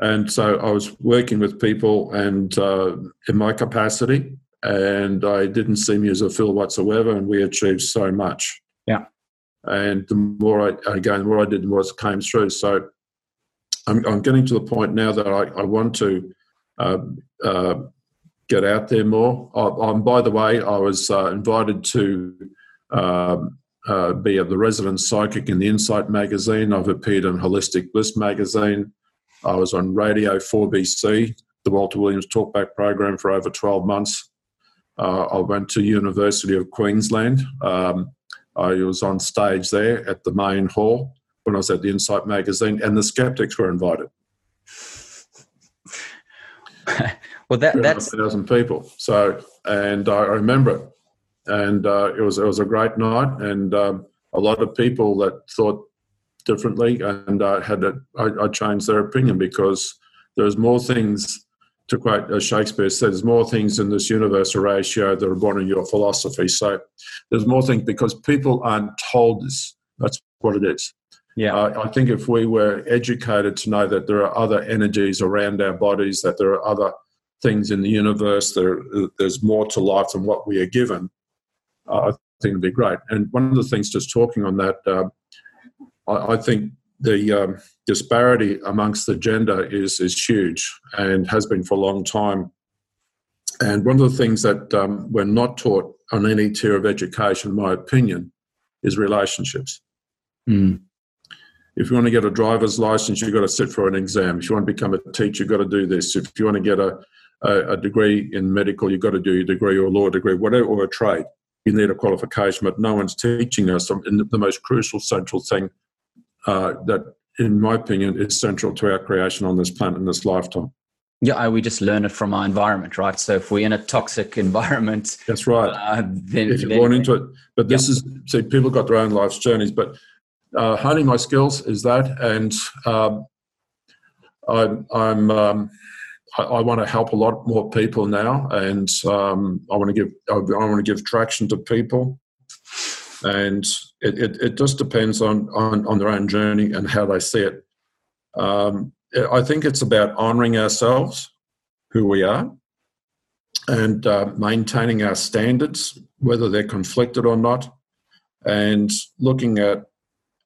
And so I was working with people and in my capacity, and I didn't see me as a fool whatsoever, and we achieved so much. Yeah. And the more I did, the more it came through. So I'm getting to the point now that I want to get out there more. By the way, I was invited to be the resident psychic in the Insight Magazine. I've appeared in Holistic Bliss Magazine. I was on Radio 4BC, the Walter Williams Talkback program, for over 12 months. I went to University of Queensland. I was on stage there at the main hall when I was at the Insight Magazine, and the skeptics were invited. Well, that's 1,000 people. So, and I remember it, and it was a great night, and a lot of people that thought differently and I changed their opinion, because there's more things. To quote as Shakespeare said, there's more things in this universe, Horatio, that are born in your philosophy. So there's more things, because people aren't told this. That's what it is. Yeah. I think if we were educated to know that there are other energies around our bodies, that there are other things in the universe, there's more to life than what we are given, I think it'd be great. And one of the things, just talking on that, I think the disparity amongst the gender is huge, and has been for a long time. And one of the things that we're not taught on any tier of education, in my opinion, is relationships. Mm. If you want to get a driver's license, you've got to sit for an exam. If you want to become a teacher, you've got to do this. If you want to get a degree in medical, you've got to do your degree, or a law degree, whatever, or a trade. You need a qualification, but no one's teaching us. And the most crucial, central thing that, in my opinion, is central to our creation on this planet in this lifetime. Yeah, we just learn it from our environment, right? So if we're in a toxic environment, that's right. If you're born into it, but this is, see, people got their own life's journeys. But honing my skills is that, and I want to help a lot more people now, and I want to give traction to people. And it just depends on their own journey and how they see it. I think it's about honouring ourselves, who we are, and maintaining our standards, whether they're conflicted or not, and looking at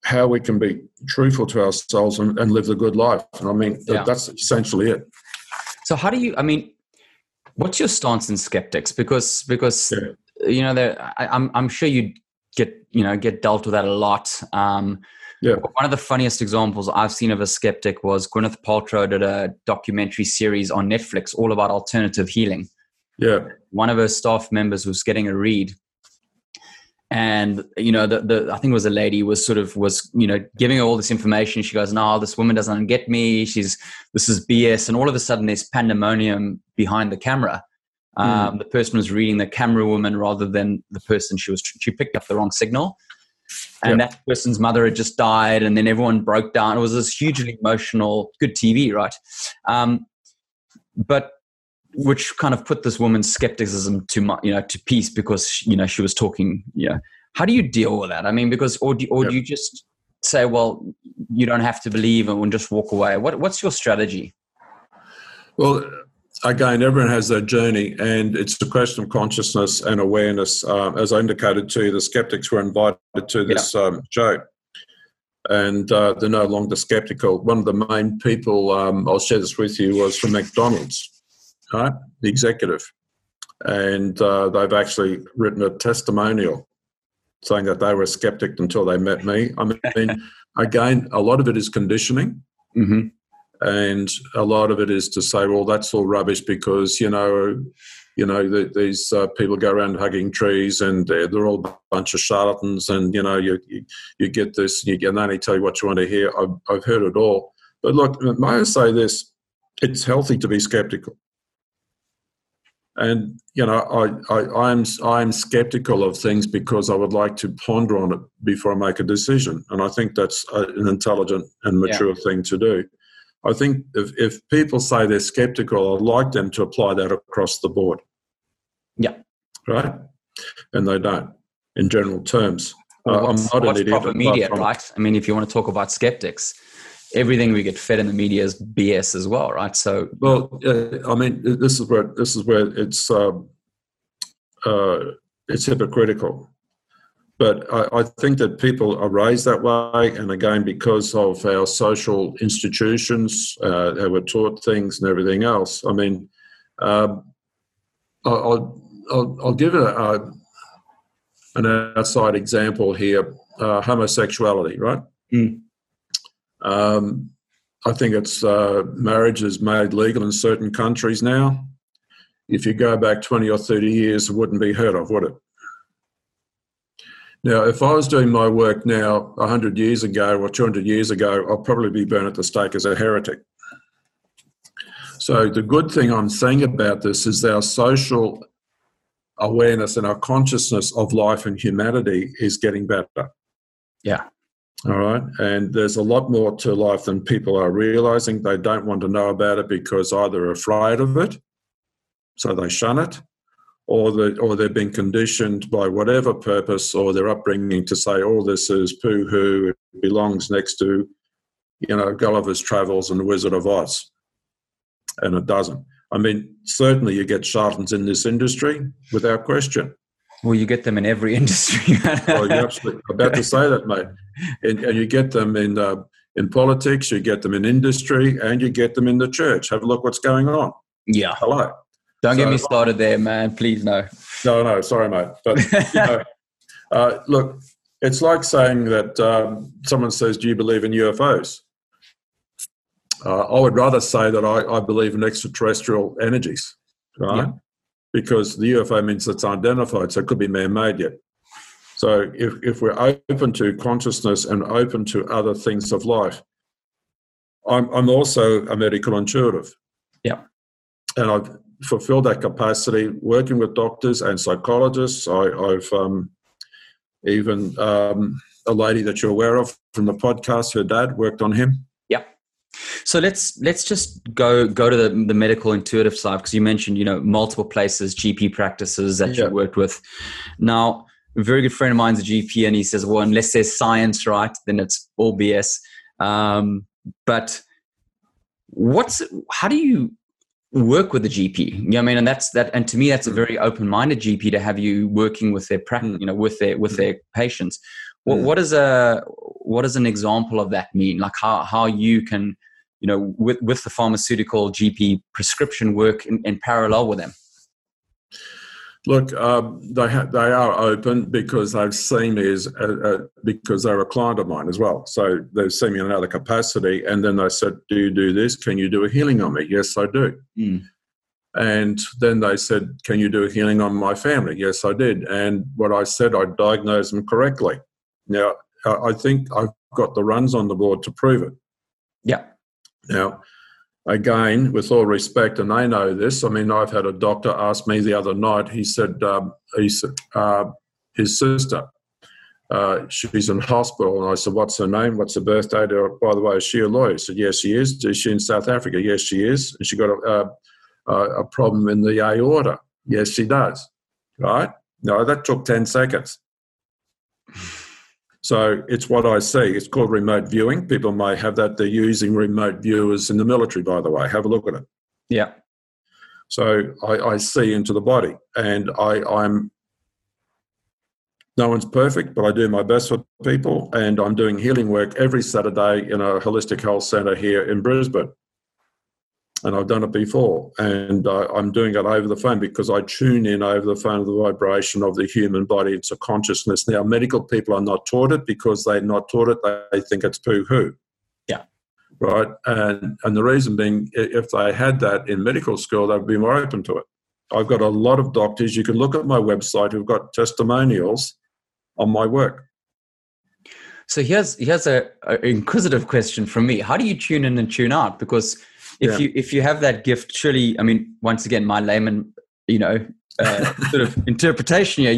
how we can be truthful to ourselves and live the good life. And I mean, that's essentially it. So how do you, what's your stance in skeptics? Because you know, I'm sure you get dealt with that a lot. One of the funniest examples I've seen of a skeptic was Gwyneth Paltrow did a documentary series on Netflix all about alternative healing. Yeah. One of her staff members was getting a read, and I think it was a lady was giving her all this information. She goes, "No, this woman doesn't get me. This is BS." And all of a sudden, there's pandemonium behind the camera. The person was reading the camera woman rather than the person she picked up the wrong signal. And that person's mother had just died, and then everyone broke down. It was this hugely emotional, good TV, right? But which kind of put this woman's skepticism to peace, because she was talking. How do you deal with that? I mean, because do you just say, well, you don't have to believe, and we'll just walk away? What's your strategy? Well, again, everyone has their journey, and it's a question of consciousness and awareness. As I indicated to you, the skeptics were invited to this show, and they're no longer skeptical. One of the main people, I'll share this with you, was from McDonald's, right? The executive. And they've actually written a testimonial saying that they were a skeptic until they met me. I mean, again, a lot of it is conditioning. Mm-hmm. And a lot of it is to say, well, that's all rubbish because, these people go around hugging trees and they're all a bunch of charlatans, and, you get this and they only tell you what you want to hear. I've heard it all. But look, may I say this, it's healthy to be sceptical. And, I'm sceptical of things because I would like to ponder on it before I make a decision. And I think that's an intelligent and mature thing to do. I think if people say they're sceptical, I'd like them to apply that across the board. Yeah. Right? And they don't, in general terms. Well, I'm not an idiot. Proper media, right? I mean, if you want to talk about skeptics, everything we get fed in the media is BS as well, right? So, well, I mean, this is where it's hypocritical. But I think that people are raised that way, and again, because of our social institutions, how we're taught things and everything else. I mean, I'll give an outside example here: homosexuality, right? Mm. I think it's marriage is made legal in certain countries now. If you go back 20 or 30 years, it wouldn't be heard of, would it? Now, if I was doing my work now 100 years ago or 200 years ago, I'd probably be burned at the stake as a heretic. So the good thing I'm saying about this is our social awareness and our consciousness of life and humanity is getting better. Yeah. All right. And there's a lot more to life than people are realizing. They don't want to know about it because either they're afraid of it, so they shun it, or they've been conditioned by whatever purpose or their upbringing to say, oh, this is poo-hoo, it belongs next to, Gulliver's Travels and The Wizard of Oz. And it doesn't. I mean, certainly you get charlatans in this industry without question. Well, you get them in every industry. Well, you're absolutely about to say that, mate. And you get them in politics, you get them in industry, and you get them in the church. Have a look what's going on. Yeah. Hello. Don't get me started there, man. Please, no. No, sorry, mate. But, look, it's like saying that someone says, do you believe in UFOs? I would rather say that I believe in extraterrestrial energies, right? Yeah. Because the UFO means it's unidentified, so it could be man-made yet. So if we're open to consciousness and open to other things of life, I'm also a medical intuitive. Yeah. And I've fulfilled that capacity working with doctors and psychologists. I've even a lady that you're aware of from the podcast, her dad worked on him. Yeah. So let's just go to the medical intuitive side, because you mentioned multiple places, GP practices that you worked with. Now, a very good friend of mine's a GP, and he says, well, unless there's science, right, then it's all BS. But how do you work with a GP? You know what I mean? And that's that. And to me, that's a very open-minded GP to have you working with their practice, with their patients. What does an example of that mean? Like how you can, with the pharmaceutical GP prescription work in parallel with them. Look, they are open because they've seen me because they're a client of mine as well. So they've seen me in another capacity, and then they said, do you do this? Can you do a healing on me? Yes, I do. Mm. And then they said, can you do a healing on my family? Yes, I did. And what I said, I diagnosed them correctly. Now, I think I've got the runs on the board to prove it. Yeah. Now, again, with all respect, and they know this, I mean, I've had a doctor ask me the other night, he said his sister, she's in hospital, and I said, what's her name? What's her birthday? By the way, is she a lawyer? He said, yes, she is. Is she in South Africa? Yes, she is. And she got a problem in the aorta. Yes, she does. Right? No, that took 10 seconds. So it's what I see. It's called remote viewing. People may have that. They're using remote viewers in the military, by the way. Have a look at it. Yeah. So I see into the body, and I'm no one's perfect, but I do my best for people, and I'm doing healing work every Saturday in a holistic health centre here in Brisbane. And I've done it before, and I'm doing it over the phone because I tune in over the phone of the vibration of the human body. It's a consciousness. Now, medical people are not taught it because they're not taught it. They think it's poo-hoo. Yeah. Right? And the reason being, if they had that in medical school, they'd be more open to it. I've got a lot of doctors. You can look at my website who've got testimonials on my work. So here's an inquisitive question from me. How do you tune in and tune out? Because If you have that gift, surely, I mean, once again, my layman, sort of interpretation here,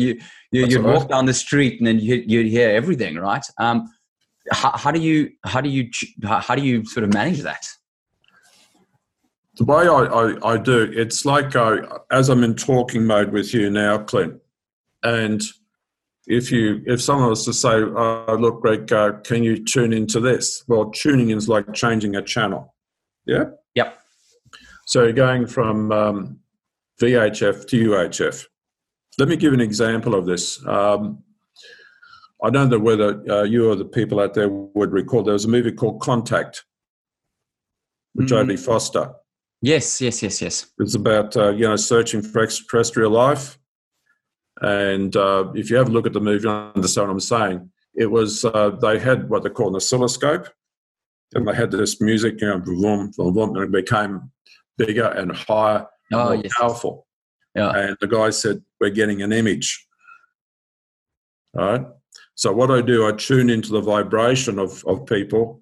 you walk down the street and then you hear everything, right? How do you sort of manage that? The way I do, it's like as I'm in talking mode with you now, Clint, and if someone was to say, oh, look, Greg, can you tune into this? Well, tuning is like changing a channel. Yeah? Yep. So you're going from VHF to UHF. Let me give an example of this. I don't know whether you or the people out there would recall, there was a movie called Contact with Jodie Foster. Yes. It's about, searching for extraterrestrial life. And if you have a look at the movie, I understand what I'm saying. It was, they had what they call an oscilloscope. And they had this music, vroom, vroom, vroom, and it became bigger and higher, more powerful. Yeah. And the guy said, we're getting an image. All right? So what I do, I tune into the vibration of people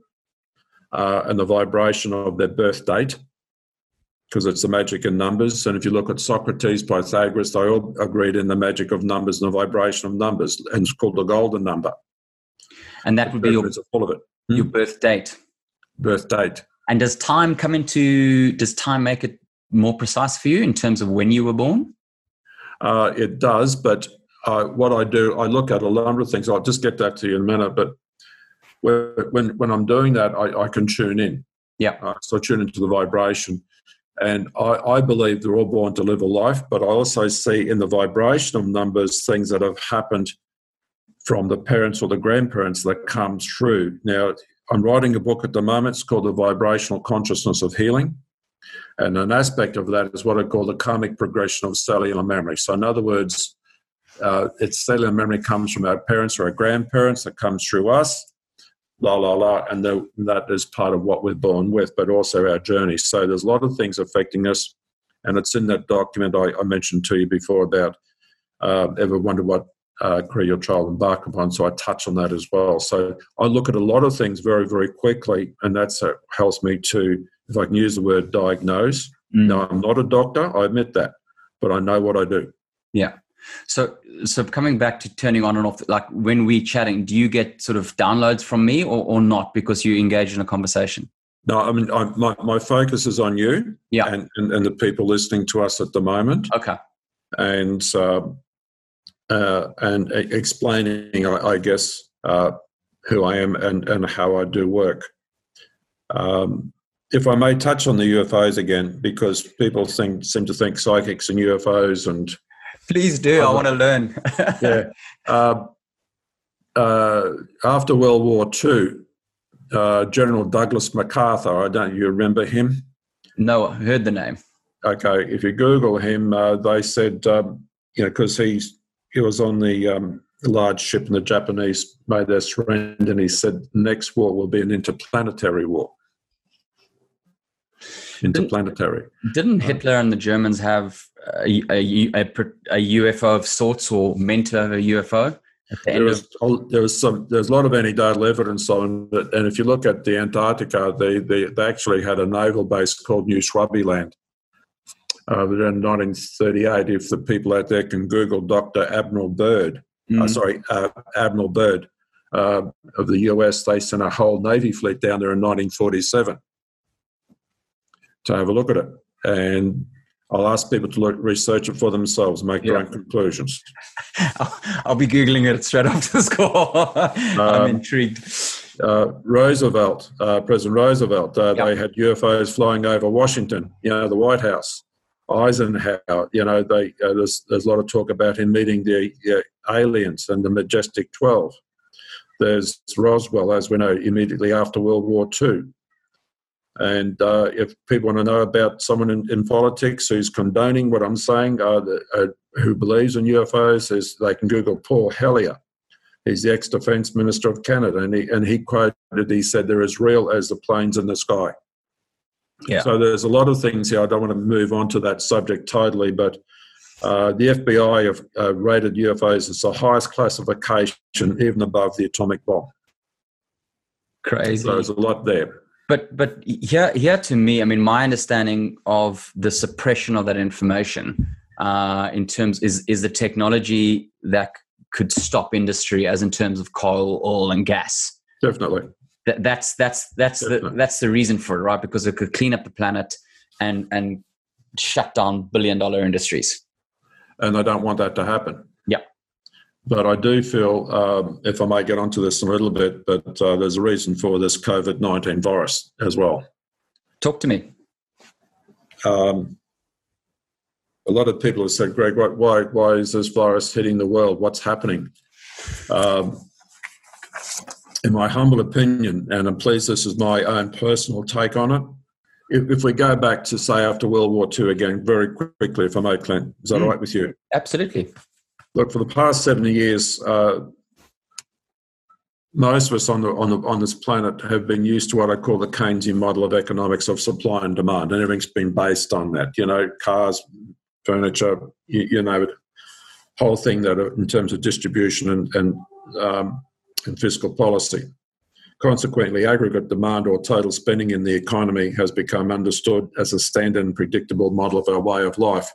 and the vibration of their birth date, because it's the magic in numbers. And if you look at Socrates, Pythagoras, they all agreed in the magic of numbers and the vibration of numbers, and it's called the golden number. And that would be your birth date. Birth date. And does time make it more precise for you in terms of when you were born? It does, but what I do, I look at a number of things. I'll just get that to you in a minute, but when I'm doing that, I can tune in. Yeah. So I tune into the vibration. And I believe they're all born to live a life, but I also see in the vibration of numbers things that have happened from the parents or the grandparents that comes through. Now, I'm writing a book at the moment. It's called The Vibrational Consciousness of Healing. And an aspect of that is what I call the karmic progression of cellular memory. So in other words, it's cellular memory comes from our parents or our grandparents, that comes through us, and that is part of what we're born with, but also our journey. So there's a lot of things affecting us, and it's in that document I mentioned to you before about ever wonder what career your child embarked upon, so I touch on that as well. So I look at a lot of things very, very quickly, and that's what helps me to, if I can use the word, diagnose. No, I'm not a doctor, I admit that, but I know what I do. Yeah. So coming back to turning on and off, like when we're chatting, do you get sort of downloads from me or not because you engage in a conversation? No, I mean, my focus is on you and the people listening to us at the moment. Okay. And explaining, I guess, who I am and how I do work. If I may touch on the UFOs again, because people seem to think psychics and UFOs and... Please do. I want to learn. Yeah. After World War II, General Douglas MacArthur, you remember him? No, I heard the name. Okay. If you Google him, they said, because he was on the large ship and the Japanese made their surrender, and he said next war will be an interplanetary war. Interplanetary. Didn't Hitler and the Germans have a UFO of sorts, or meant to have a UFO? There's a lot of anecdotal evidence on it, and if you look at the Antarctica, they actually had a naval base called New Swabiland in 1938. If the people out there can Google Dr. Admiral Byrd, Admiral Byrd of the US, they sent a whole Navy fleet down there in 1947 to have a look at it, and I'll ask people to research it for themselves, make their own conclusions. I'll be Googling it straight after this call. I'm intrigued. President Roosevelt, they had UFOs flying over Washington, the White House. Eisenhower, there's a lot of talk about him meeting the aliens and the Majestic 12. There's Roswell, as we know, immediately after World War II. And if people want to know about someone in politics who's condoning what I'm saying, who believes in UFOs, they can Google Paul Hellyer. He's the ex-Defence Minister of Canada, and he quoted, he said, they're as real as the planes in the sky. Yeah. So there's a lot of things here. I don't want to move on to that subject totally, but the FBI have rated UFOs as the highest classification, even above the atomic bomb. Crazy. So there's a lot there. But here to me, I mean, my understanding of the suppression of that information in terms is the technology that could stop industry, as in terms of coal, oil, and gas. Definitely. That's the reason for it, right? Because it could clean up the planet and shut down billion-dollar industries. And I don't want that to happen. Yeah. But I do feel, if I may get onto this in a little bit, but there's a reason for this COVID-19 virus as well. Talk to me. A lot of people have said, Greg, why is this virus hitting the world? What's happening? In my humble opinion, and I'm pleased this is my own personal take on it, if we go back to, say, after World War II again, very quickly, if I may, Clint, is that all right with you? Absolutely. Look, for the past 70 years, most of us on this planet have been used to what I call the Keynesian model of economics of supply and demand, and everything's been based on that. Cars, furniture, the whole thing that in terms of distribution and fiscal policy. Consequently, aggregate demand or total spending in the economy has become understood as a standard and predictable model of our way of life.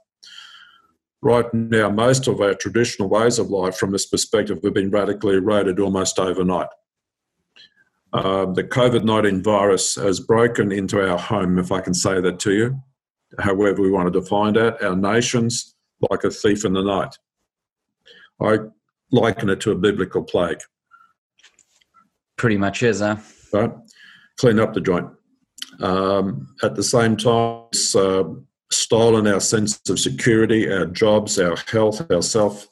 Right now, most of our traditional ways of life from this perspective have been radically eroded almost overnight. The COVID-19 virus has broken into our home, if I can say that to you, however we want to define that, our nations, like a thief in the night. I liken it to a biblical plague. Pretty much is, huh? Right? Clean up the joint. At the same time, it's stolen our sense of security, our jobs, our health, ourself,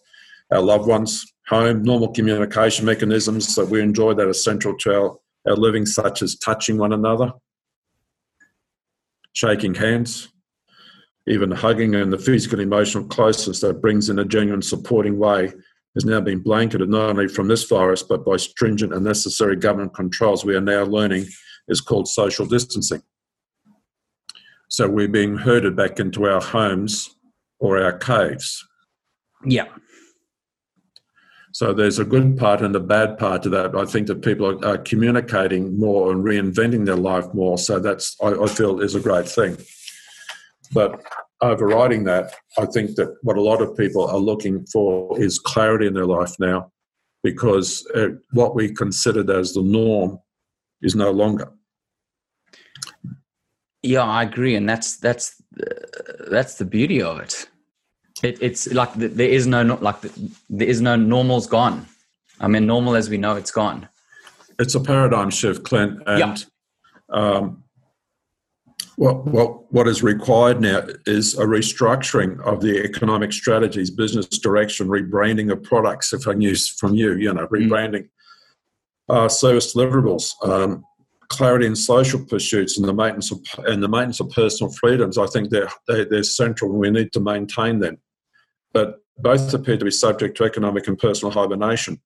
our loved ones, home, normal communication mechanisms that we enjoy that are central to our living, such as touching one another, shaking hands, even hugging, and the physical and emotional closeness that brings in a genuine supporting way has now been blanketed not only from this virus but by stringent and necessary government controls we are now learning is called social distancing. So we're being herded back into our homes or our caves. Yeah. So there's a good part and a bad part to that. I think that people are communicating more and reinventing their life more. So that's, I feel, is a great thing. But overriding that, I think that what a lot of people are looking for is clarity in their life now, because what we considered as the norm is no longer. Yeah, I agree, and that's the beauty of it. It's like there is no normal's gone. I mean, normal as we know it's gone. It's a paradigm shift, Clint, and what is required now is a restructuring of the economic strategies, business direction, rebranding of products. If I can use from you, rebranding service deliverables. Clarity in social pursuits and the maintenance of personal freedoms, I think they're central and we need to maintain them. But both appear to be subject to economic and personal hibernation.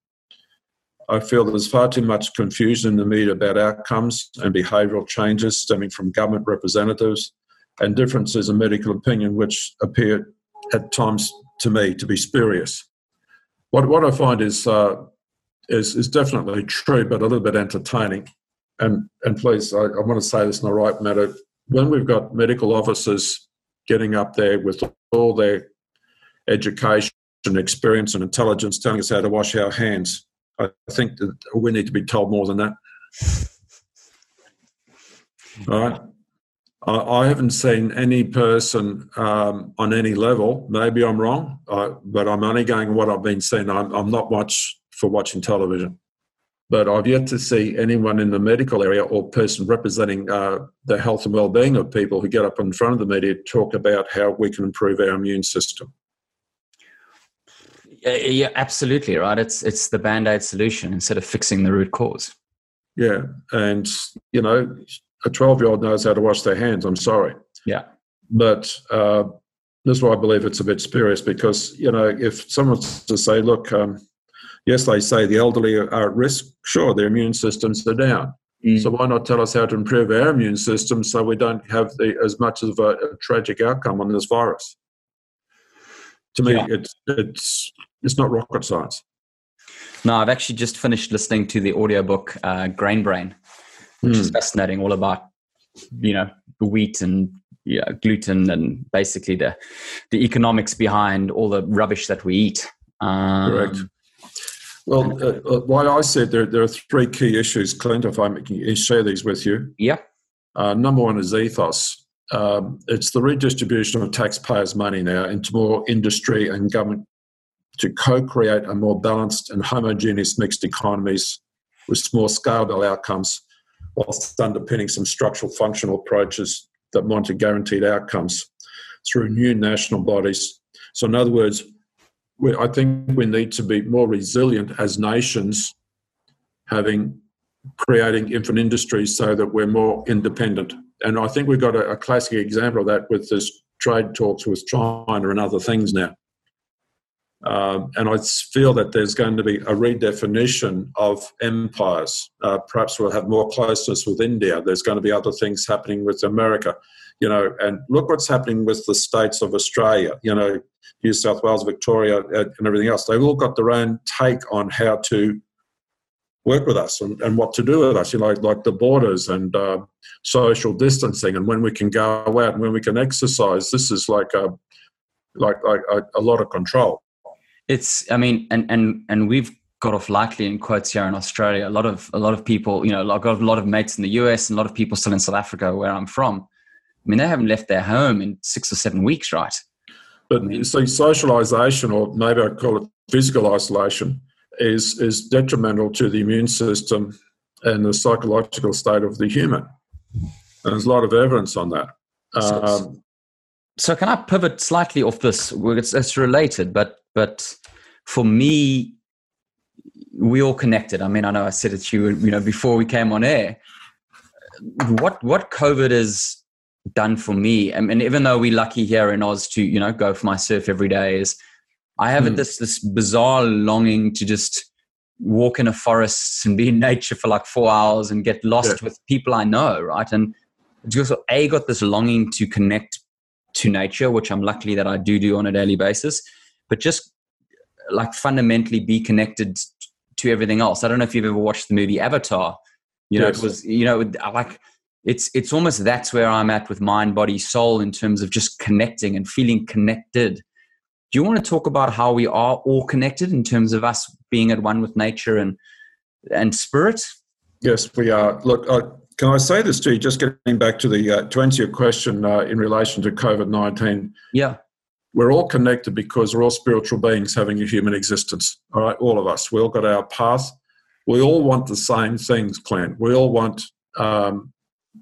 I feel there's far too much confusion in the media about outcomes and behavioural changes stemming from government representatives and differences in medical opinion which appear at times to me to be spurious. What I find is definitely true, but a little bit entertaining. And please, I want to say this in the right manner. When we've got medical officers getting up there with all their education, experience and intelligence telling us how to wash our hands, I think that we need to be told more than that. All right. I haven't seen any person on any level. Maybe I'm wrong, but I'm only going what I've been seeing. I'm not much for watching television. But I've yet to see anyone in the medical area or person representing the health and well-being of people who get up in front of the media talk about how we can improve our immune system. Yeah, absolutely right. It's the Band-Aid solution instead of fixing the root cause. Yeah, and, you know, a 12-year-old knows how to wash their hands, I'm sorry. Yeah. But that's why I believe it's a bit spurious because, you know, if someone's to say, look, yes, they say the elderly are at risk. Sure, their immune systems are down. Mm. So why not tell us how to improve our immune system so we don't have as much of a tragic outcome on this virus? To me, yeah. It's not rocket science. No, I've actually just finished listening to the audiobook Grain Brain, which is fascinating, all about, you know, wheat and, you know, gluten and basically the economics behind all the rubbish that we eat. Correct. Well, like I said, there are three key issues, Clint, if I can share these with you. Yeah. Number one is ethos. It's the redistribution of taxpayers' money now into more industry and government to co-create a more balanced and homogeneous mixed economies with small scalable outcomes whilst underpinning some structural functional approaches that monitor guaranteed outcomes through new national bodies. So in other words, I think we need to be more resilient as nations, creating infant industries so that we're more independent. And I think we've got a classic example of that with this trade talks with China and other things now. And I feel that there's going to be a redefinition of empires. Perhaps we'll have more closeness with India. There's going to be other things happening with America, you know, and look what's happening with the states of Australia, you know, New South Wales, Victoria, and everything else. They've all got their own take on how to work with us and what to do with us, you know, like the borders and social distancing and when we can go out and when we can exercise. This is like a lot of control. It's, I mean, and we've got off lightly in quotes here in Australia. A lot of people, you know, I've got a lot of mates in the US and a lot of people still in South Africa where I'm from. I mean, they haven't left their home in 6 or 7 weeks, right? But see, socialization, or maybe I'd call it physical isolation, is detrimental to the immune system and the psychological state of the human. And there's a lot of evidence on that. So can I pivot slightly off this? It's related, but for me, we all connected. I mean, I know I said it to you, you know, before we came on air. What COVID is done for me, I mean, even though we're lucky here in Oz to, you know, go for my surf every day, is I have this bizarre longing to just walk in a forest and be in nature for like 4 hours and get lost with people I know, right? And just got this longing to connect to nature, which I'm lucky that I do on a daily basis, but just like fundamentally be connected to everything else. I don't know if you've ever watched the movie Avatar. You know, it was, you know, like it's almost that's where I'm at with mind, body, soul in terms of just connecting and feeling connected. Do you want to talk about how we are all connected in terms of us being at one with nature and spirit? Yes, we are. Look, can I say this to you, just getting back to to answer your question in relation to COVID-19? Yeah. We're all connected because we're all spiritual beings having a human existence, all right, all of us. We all got our path. We all want the same things, Clint. We all want to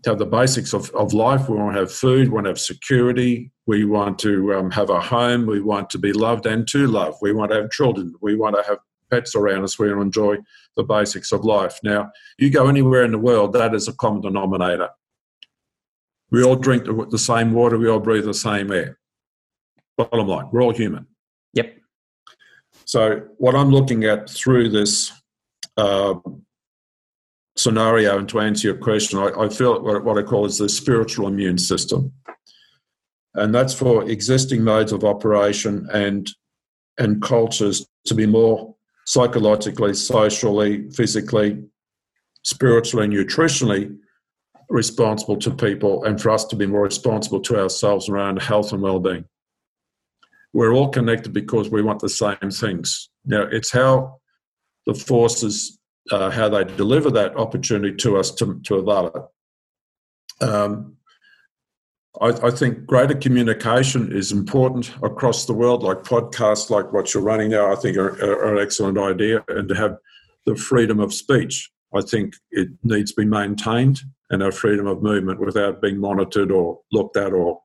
have the basics of life. We want to have food, we want to have security, we want to have a home, we want to be loved and to love, we want to have children, we want to have pets around us, we want to enjoy the basics of life. Now, you go anywhere in the world, that is a common denominator. We all drink the same water, we all breathe the same air. Bottom line, we're all human. Yep. So what I'm looking at through this scenario, and to answer your question, I feel what I call is the spiritual immune system, and that's for existing modes of operation and and cultures to be more psychologically, socially, physically, spiritually, and nutritionally responsible to people, and for us to be more responsible to ourselves around health and well-being. We're all connected because we want the same things. Now, it's how the forces, how they deliver that opportunity to us to avail it. I think greater communication is important across the world, like podcasts, like what you're running now, I think are an excellent idea, and to have the freedom of speech. I think it needs to be maintained, and our freedom of movement without being monitored or looked at or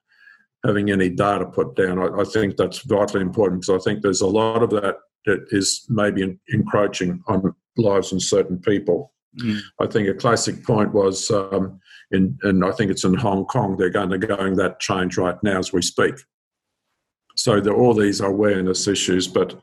having any data put down. I think that's vitally important, because I think there's a lot of that that is maybe encroaching on lives in certain people. Mm. I think a classic point was, and I think it's in Hong Kong, they're undergoing that change right now as we speak. So there are all these awareness issues, but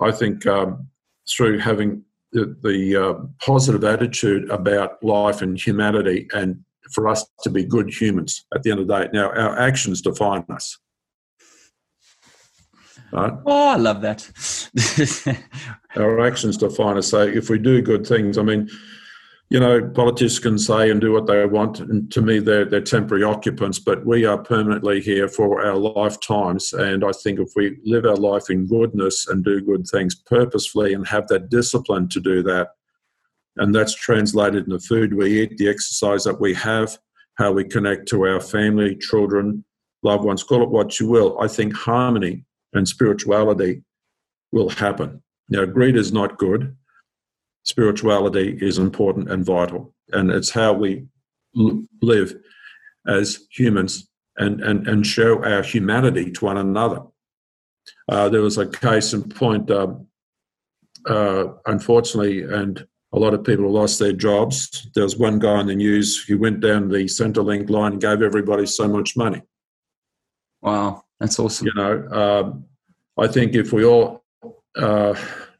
I think through having the positive attitude about life and humanity, and for us to be good humans at the end of the day. Now, our actions define us. Right? Oh, I love that. Our actions define us. So if we do good things, I mean, you know, politicians can say and do what they want, and to me they're temporary occupants, but we are permanently here for our lifetimes, and I think if we live our life in goodness and do good things purposefully and have that discipline to do that, and that's translated in the food we eat, the exercise that we have, how we connect to our family, children, loved ones, call it what you will, I think harmony and spirituality will happen. Now, greed is not good. Spirituality is important and vital, and it's how we live as humans and show our humanity to one another. There was a case in point, unfortunately, and a lot of people lost their jobs. There was one guy in the news who went down the Centrelink line and gave everybody so much money. Wow, that's awesome. You know, I think if we all...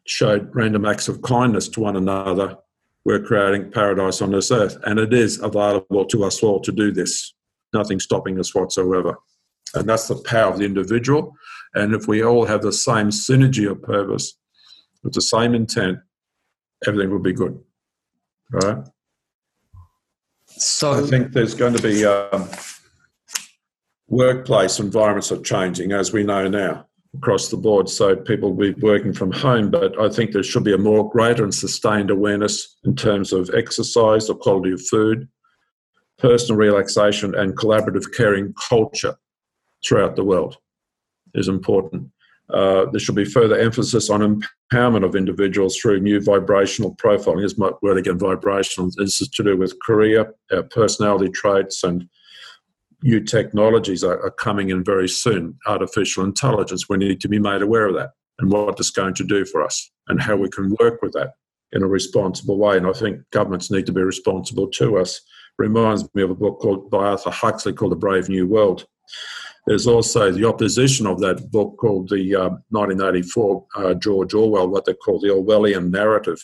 showed random acts of kindness to one another, we're creating paradise on this earth. And it is available to us all to do this. Nothing stopping us whatsoever. And that's the power of the individual. And if we all have the same synergy of purpose, with the same intent, everything will be good. Right? So I think there's going to be workplace environments are changing, as we know now, across the board, so people will be working from home, but I think there should be a more greater and sustained awareness in terms of exercise, the quality of food, personal relaxation, and collaborative caring culture throughout the world is important. There should be further emphasis on empowerment of individuals through new vibrational profiling. Here's my word again, vibrational. This is to do with career, our personality traits, and new technologies are coming in very soon. Artificial intelligence, we need to be made aware of that and what it's going to do for us and how we can work with that in a responsible way. And I think governments need to be responsible to us. Reminds me of a book by Arthur Huxley called The Brave New World. There's also the opposition of that book called the 1984 George Orwell, what they call the Orwellian narrative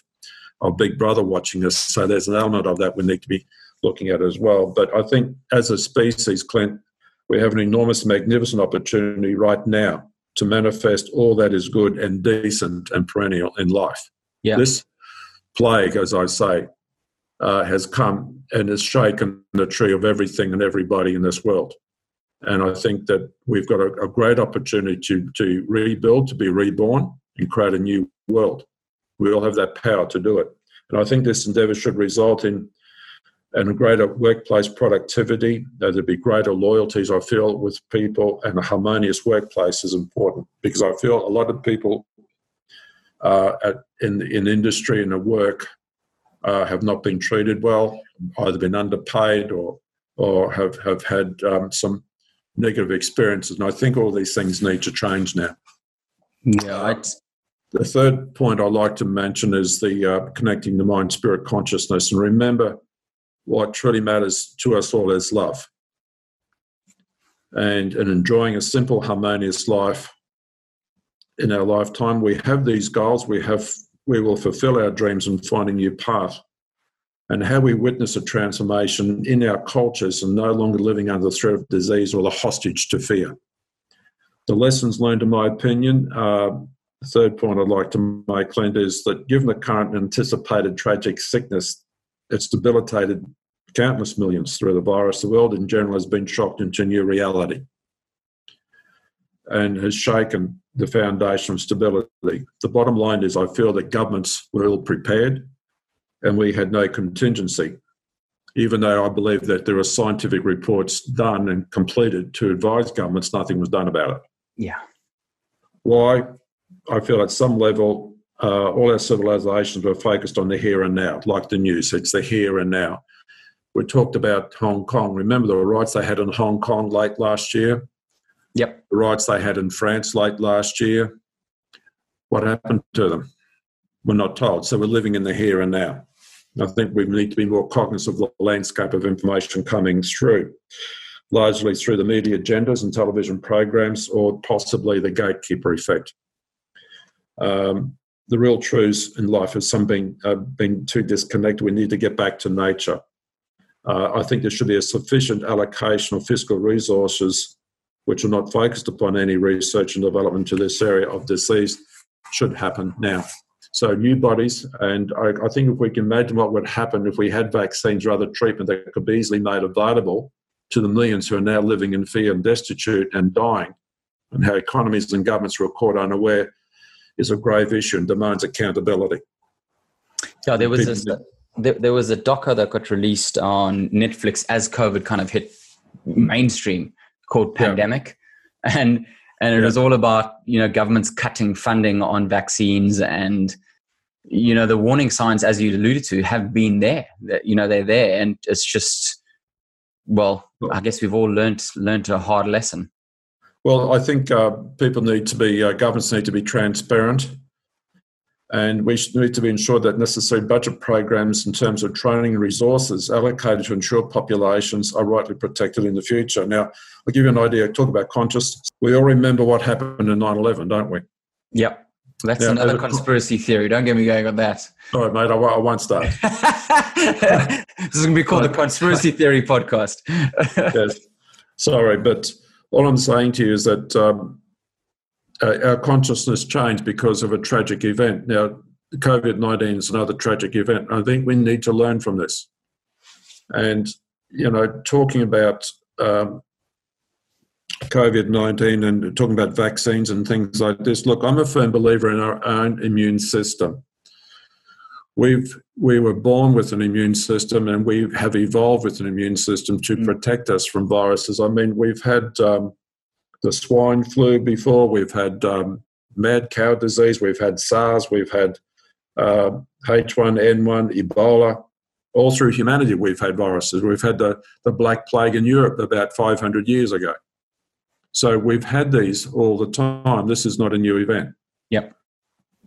of Big Brother watching us. So there's an element of that we need to be looking at it as well. But I think as a species, Clint, we have an enormous, magnificent opportunity right now to manifest all that is good and decent and perennial in life. Yeah. This plague, as I say, has come and has shaken the tree of everything and everybody in this world. And I think that we've got a great opportunity to rebuild, to be reborn, and create a new world. We all have that power to do it. And I think this endeavour should result in and greater workplace productivity. There'd be greater loyalties, I feel, with people, and a harmonious workplace is important, because I feel a lot of people in industry and at work have not been treated well, either been underpaid or have had some negative experiences. And I think all these things need to change now. Yeah. The third point I'd like to mention is the connecting the mind, spirit, consciousness. And remember, what truly matters to us all is love, and enjoying a simple, harmonious life in our lifetime. We have these goals. We will fulfill our dreams and find a new path. And how we witness a transformation in our cultures and no longer living under the threat of disease or the hostage to fear. The lessons learned, in my opinion, The third point I'd like to make, Clint, is that given the current anticipated tragic sickness, it's debilitated countless millions through the virus. The world in general has been shocked into new reality and has shaken the foundation of stability. The bottom line is I feel that governments were ill prepared and we had no contingency, even though I believe that there are scientific reports done and completed to advise governments, nothing was done about it. Yeah. Why? I feel at some level all our civilizations were focused on the here and now, like the news. It's the here and now. We talked about Hong Kong. Remember the riots they had in Hong Kong late last year? Yep. The riots they had in France late last year. What happened to them? We're not told. So we're living in the here and now. I think we need to be more cognizant of the landscape of information coming through, largely through the media agendas and television programs or possibly the gatekeeper effect. The real truths in life have some been too disconnected. We need to get back to nature. I think there should be a sufficient allocation of fiscal resources which are not focused upon any research and development to this area of disease should happen now. So new bodies, and I think if we can imagine what would happen if we had vaccines or other treatment that could be easily made available to the millions who are now living in fear and destitute and dying, and how economies and governments were caught unaware is a grave issue and demands accountability. Yeah, there was a docker that got released on Netflix as COVID kind of hit mainstream called Pandemic. Yeah. And it was all about, governments cutting funding on vaccines and, the warning signs, as you alluded to, have been there. They're there. And it's just, I guess we've all learnt a hard lesson. Well, I think governments need to be transparent. And we need to be ensured that necessary budget programs in terms of training and resources allocated to ensure populations are rightly protected in the future. Now, I'll give you an idea. Talk about consciousness. We all remember what happened in 9/11, don't we? Yep. That's another conspiracy theory. Don't get me going on that. All right, mate. I won't start. This is going to be called the Conspiracy Theory Podcast. Yes. Sorry, but all I'm saying to you is that our consciousness changed because of a tragic event. Now, COVID-19 is another tragic event. I think we need to learn from this. And, talking about COVID-19 and talking about vaccines and things like this, look, I'm a firm believer in our own immune system. We were born with an immune system and we have evolved with an immune system to protect us from viruses. I mean, we've had the swine flu before, we've had mad cow disease, we've had SARS, we've had H1N1, Ebola. All through humanity we've had viruses. We've had the Black Plague in Europe about 500 years ago. So we've had these all the time. This is not a new event. Yep.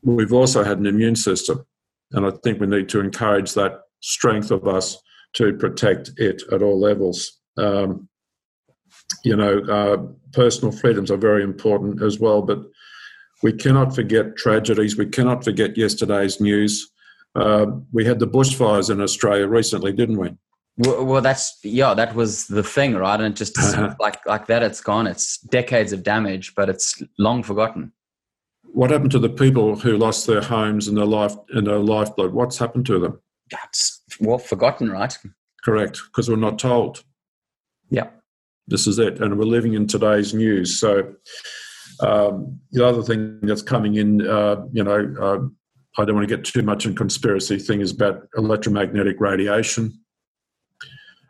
We've also had an immune system, and I think we need to encourage that strength of us to protect it at all levels. Personal freedoms are very important as well, but we cannot forget tragedies. We cannot forget yesterday's news. We had the bushfires in Australia recently, didn't we? Well, that was the thing, right? And just like that, it's gone. It's decades of damage, but it's long forgotten. What happened to the people who lost their homes and their lifeblood? What's happened to them? That's forgotten, right? Correct, because we're not told. Yeah. This is it, and we're living in today's news. So the other thing that's coming in, I don't want to get too much in conspiracy thing, is about electromagnetic radiation,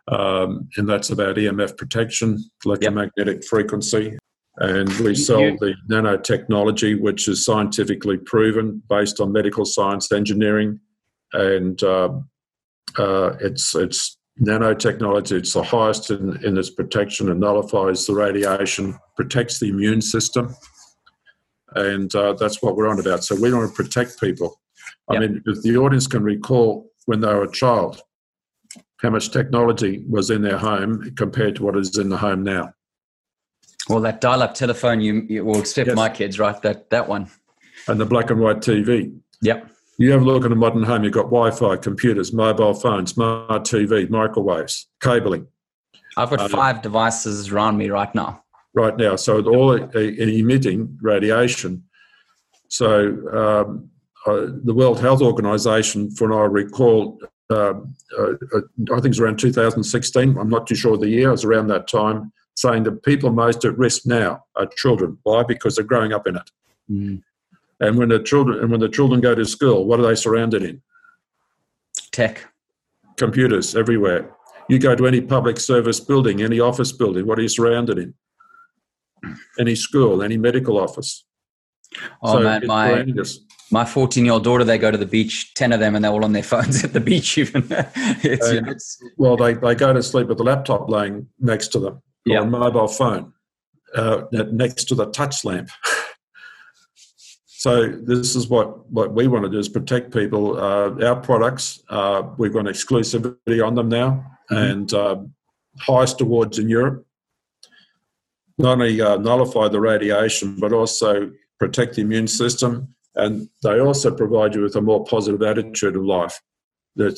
and that's about EMF protection, electromagnetic frequency. And we sell the nanotechnology, which is scientifically proven, based on medical science, engineering, and it's nanotechnology. It's the highest in its protection and nullifies the radiation, protects the immune system, and that's what we're on about. So we want to protect people. Yep. I mean, if the audience can recall when they were a child, how much technology was in their home compared to what is in the home now. Well, that dial-up telephone, you will accept my kids, right? That one. And the black and white TV. Yep. You have a look at a modern home, you've got Wi-Fi, computers, mobile phones, smart TV, microwaves, cabling. I've got five devices around me right now. So all emitting radiation. So the World Health Organization, from what I recall, I think it's around 2016, I'm not too sure of the year, it was around that time, saying that people most at risk now are children. Why? Because they're growing up in it. Mm. And when the children go to school, what are they surrounded in? Tech. Computers everywhere. You go to any public service building, any office building, what are you surrounded in? Any school, any medical office. Oh, so man, my 14-year-old daughter, they go to the beach, 10 of them, and they're all on their phones at the beach even. Well, they go to sleep with the laptop laying next to them, or a mobile phone next to the touch lamp. So this is what we want to do, is protect people. Our products, we've got an exclusivity on them now, and highest awards in Europe. Not only nullify the radiation, but also protect the immune system, and they also provide you with a more positive attitude of life. They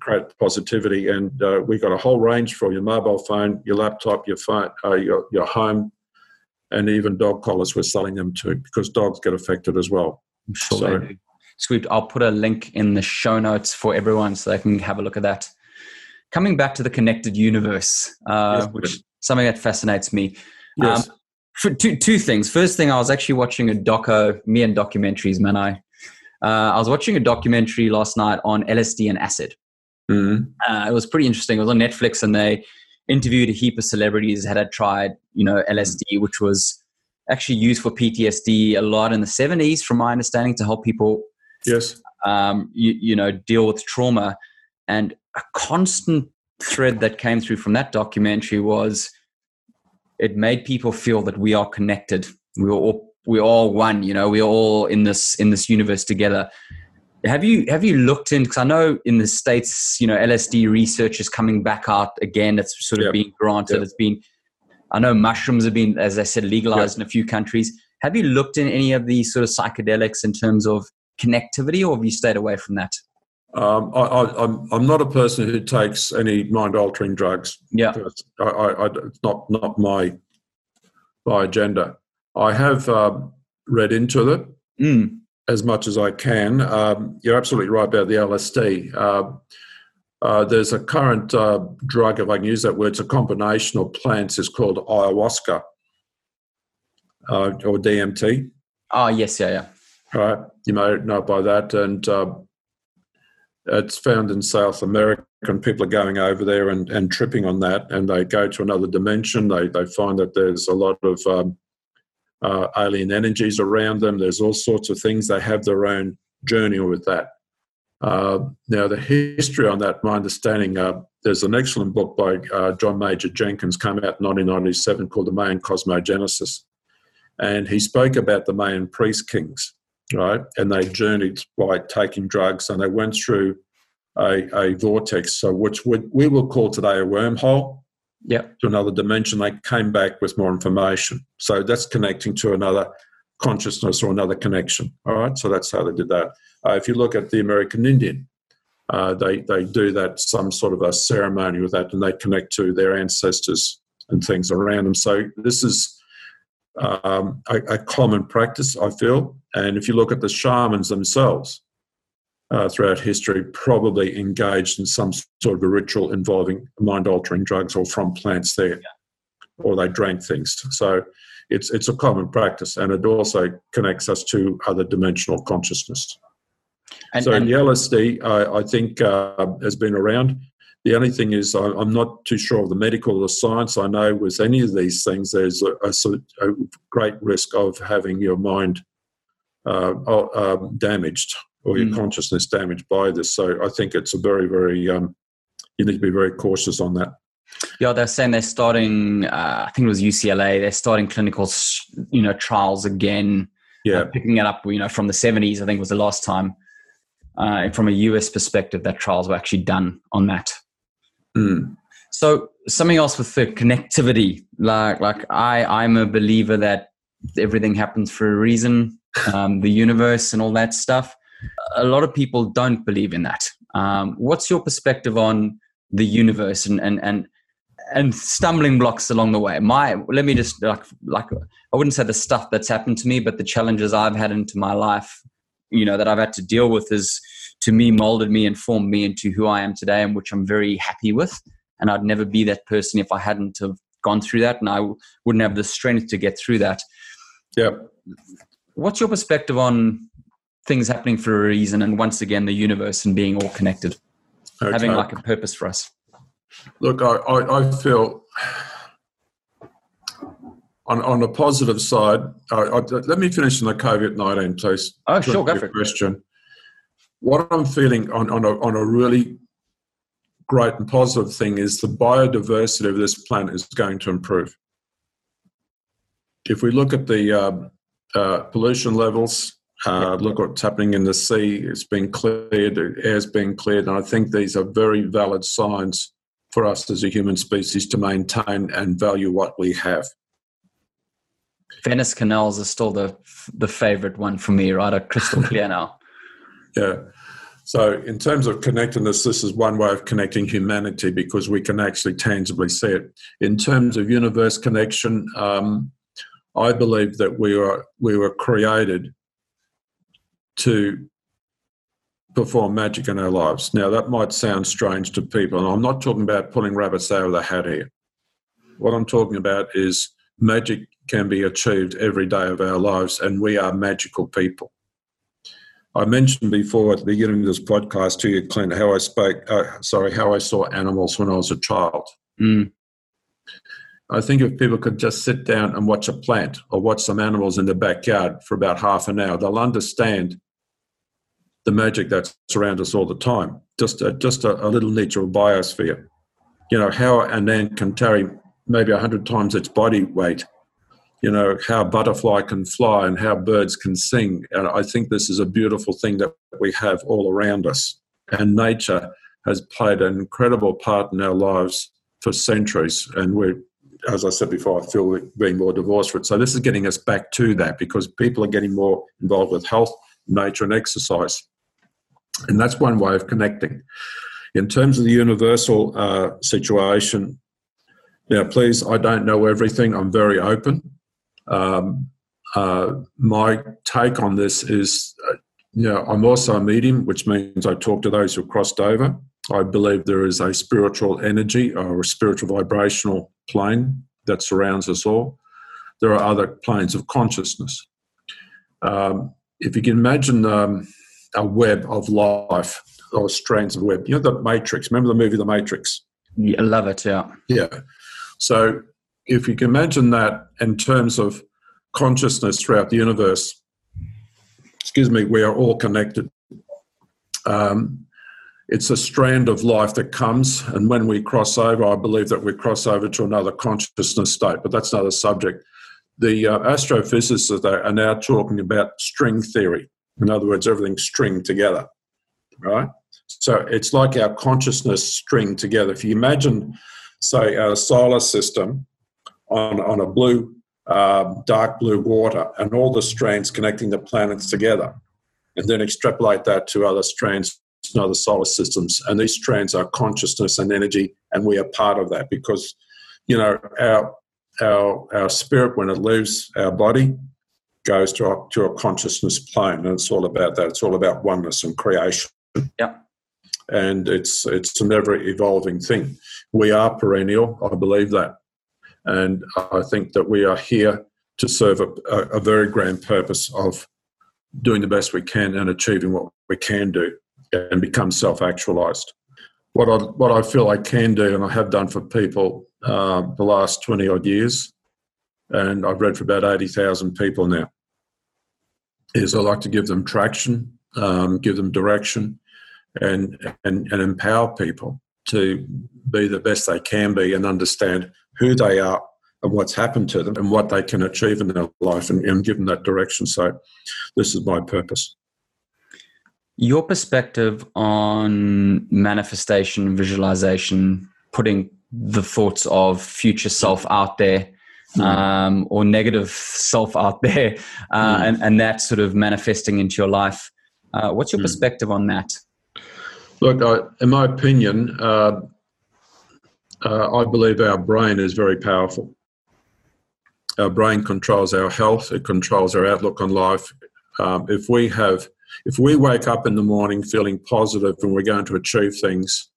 create positivity, and we've got a whole range for your mobile phone, your laptop, your phone, your home, and even dog collars. We're selling them too, because dogs get affected as well. I'm sure they do. Sweet. I'll put a link in the show notes for everyone so they can have a look at that. Coming back to the connected universe, which is something that fascinates me. Yes. For two things. First thing, I was actually watching a doco, me and documentaries, man. I was watching a documentary last night on LSD and acid. Mm-hmm. It was pretty interesting. It was on Netflix, and they interviewed a heap of celebrities that had tried, LSD, which was actually used for PTSD a lot in the 70s, from my understanding, to help people deal with trauma. And a constant thread that came through from that documentary was it made people feel that we are connected. We're all one, we're all in this universe together. Have you looked in, because I know in the States, LSD research is coming back out again. It's sort of being granted. Yep. I know mushrooms have been, as I said, legalized in a few countries. Have you looked in any of these sort of psychedelics in terms of connectivity, or have you stayed away from that? I'm not a person who takes any mind-altering drugs. Yeah, it's not my agenda. I have read into it. Mm. As much as I can. You're absolutely right about the LSD. There's a current drug, if I can use that word, it's a combination of plants, is called ayahuasca or DMT. Oh, yes, yeah. All right, you may know by that. And it's found in South America, and people are going over there and tripping on that, and they go to another dimension. They find that there's a lot of... alien energies around them. There's all sorts of things. They have their own journey with that. Now, the history on that, my understanding, there's an excellent book by John Major Jenkins, came out in 1997, called The Mayan Cosmogenesis. And he spoke about the Mayan priest kings, right? And they journeyed by taking drugs, and they went through a vortex, so which we will call today a wormhole. Yeah, to another dimension. They came back with more information. So that's connecting to another consciousness or another connection. All right, so that's how they did that. If you look at the American Indian, they do that, some sort of a ceremony with that, and they connect to their ancestors and things around them. So this is a common practice, I feel. And if you look at the shamans themselves throughout history, probably engaged in some sort of a ritual involving mind-altering drugs or from plants there, or they drank things. So it's a common practice, and it also connects us to other dimensional consciousness. And the LSD, I think, has been around. The only thing is I'm not too sure of the medical or the science. I know with any of these things, there's a great risk of having your mind damaged, or your consciousness damaged by this. So I think it's a very, very, you need to be very cautious on that. Yeah, they're saying they're starting, I think it was UCLA, they're starting clinical, trials again. Yeah. Picking it up, from the 70s, I think was the last time. And from a US perspective, that trials were actually done on that. Mm. So something else with the connectivity, like I'm a believer that everything happens for a reason, the universe and all that stuff. A lot of people don't believe in that. What's your perspective on the universe and and stumbling blocks along the way. Let me just like I wouldn't say the stuff that's happened to me, but the challenges I've had into my life, you know, that I've had to deal with is, to me, molded me and formed me into who I am today, and which I'm very happy with. And I'd never be that person if I hadn't have gone through that, and I wouldn't have the strength to get through that. Yeah. What's your perspective on things happening for a reason, and once again, the universe and being all connected, okay, having like a purpose for us? Look, I feel on the positive side, let me finish on the COVID-19, please. Oh, sure, go for it. Question. What I'm feeling on a really great and positive thing is the biodiversity of this planet is going to improve. If we look at the pollution levels, look what's happening in the sea, it's been cleared, the air's been cleared, and I think these are very valid signs for us as a human species to maintain and value what we have. Venice canals are still the favourite one for me, right? A crystal clear now. Yeah. So in terms of connectedness, this is one way of connecting humanity because we can actually tangibly see it. In terms of universe connection, I believe that we were created to perform magic in our lives. Now, that might sound strange to people, and I'm not talking about pulling rabbits out of the hat here. What I'm talking about is magic can be achieved every day of our lives, and we are magical people. I mentioned before at the beginning of this podcast to you, Clint, how I saw animals when I was a child. Mm. I think if people could just sit down and watch a plant or watch some animals in the backyard for about half an hour, they'll understand the magic that's around us all the time. Just a little natural biosphere. You know, how an ant can carry maybe 100 times its body weight. You know, how a butterfly can fly and how birds can sing. And I think this is a beautiful thing that we have all around us. And nature has played an incredible part in our lives for centuries. And we're, as I said before, I feel we're being more divorced from it. So this is getting us back to that because people are getting more involved with health, nature, and exercise. And that's one way of connecting. In terms of the universal situation, now, please, I don't know everything. I'm very open. My take on this is, you know, I'm also a medium, which means I talk to those who have crossed over. I believe there is a spiritual energy or a spiritual vibrational plane that surrounds us all. There are other planes of consciousness. If you can imagine a web of life or strands of web, you know, The Matrix. Remember the movie The Matrix? Yeah, I love it, yeah. Yeah. So if you can imagine that in terms of consciousness throughout the universe, we are all connected. It's a strand of life that comes, and when we cross over, I believe that we cross over to another consciousness state, but that's another subject. The astrophysicists are now talking about string theory. In other words, everything's stringed together, right? So it's like our consciousness stringed together. If you imagine, say, our solar system on a blue, dark blue water and all the strands connecting the planets together, and then extrapolate that to other strands and other solar systems. And these strands are consciousness and energy, and we are part of that because, you know, our spirit, when it leaves our body, goes to a consciousness plane, and it's all about that. It's all about oneness and creation. Yeah. And it's an ever-evolving thing. We are perennial. I believe that. And I think that we are here to serve a very grand purpose of doing the best we can and achieving what we can do and become self-actualized. What I feel I can do, and I have done for people the last 20-odd years, and I've read for about 80,000 people now, is I like to give them traction, give them direction, and empower people to be the best they can be and understand who they are and what's happened to them and what they can achieve in their life, and give them that direction. So this is my purpose. Your perspective on manifestation, visualization, putting the thoughts of future self out there, or negative self out there, and that sort of manifesting into your life. What's your perspective on that? Look, in my opinion, I believe our brain is very powerful. Our brain controls our health. It controls our outlook on life. If we wake up in the morning feeling positive and we're going to achieve things,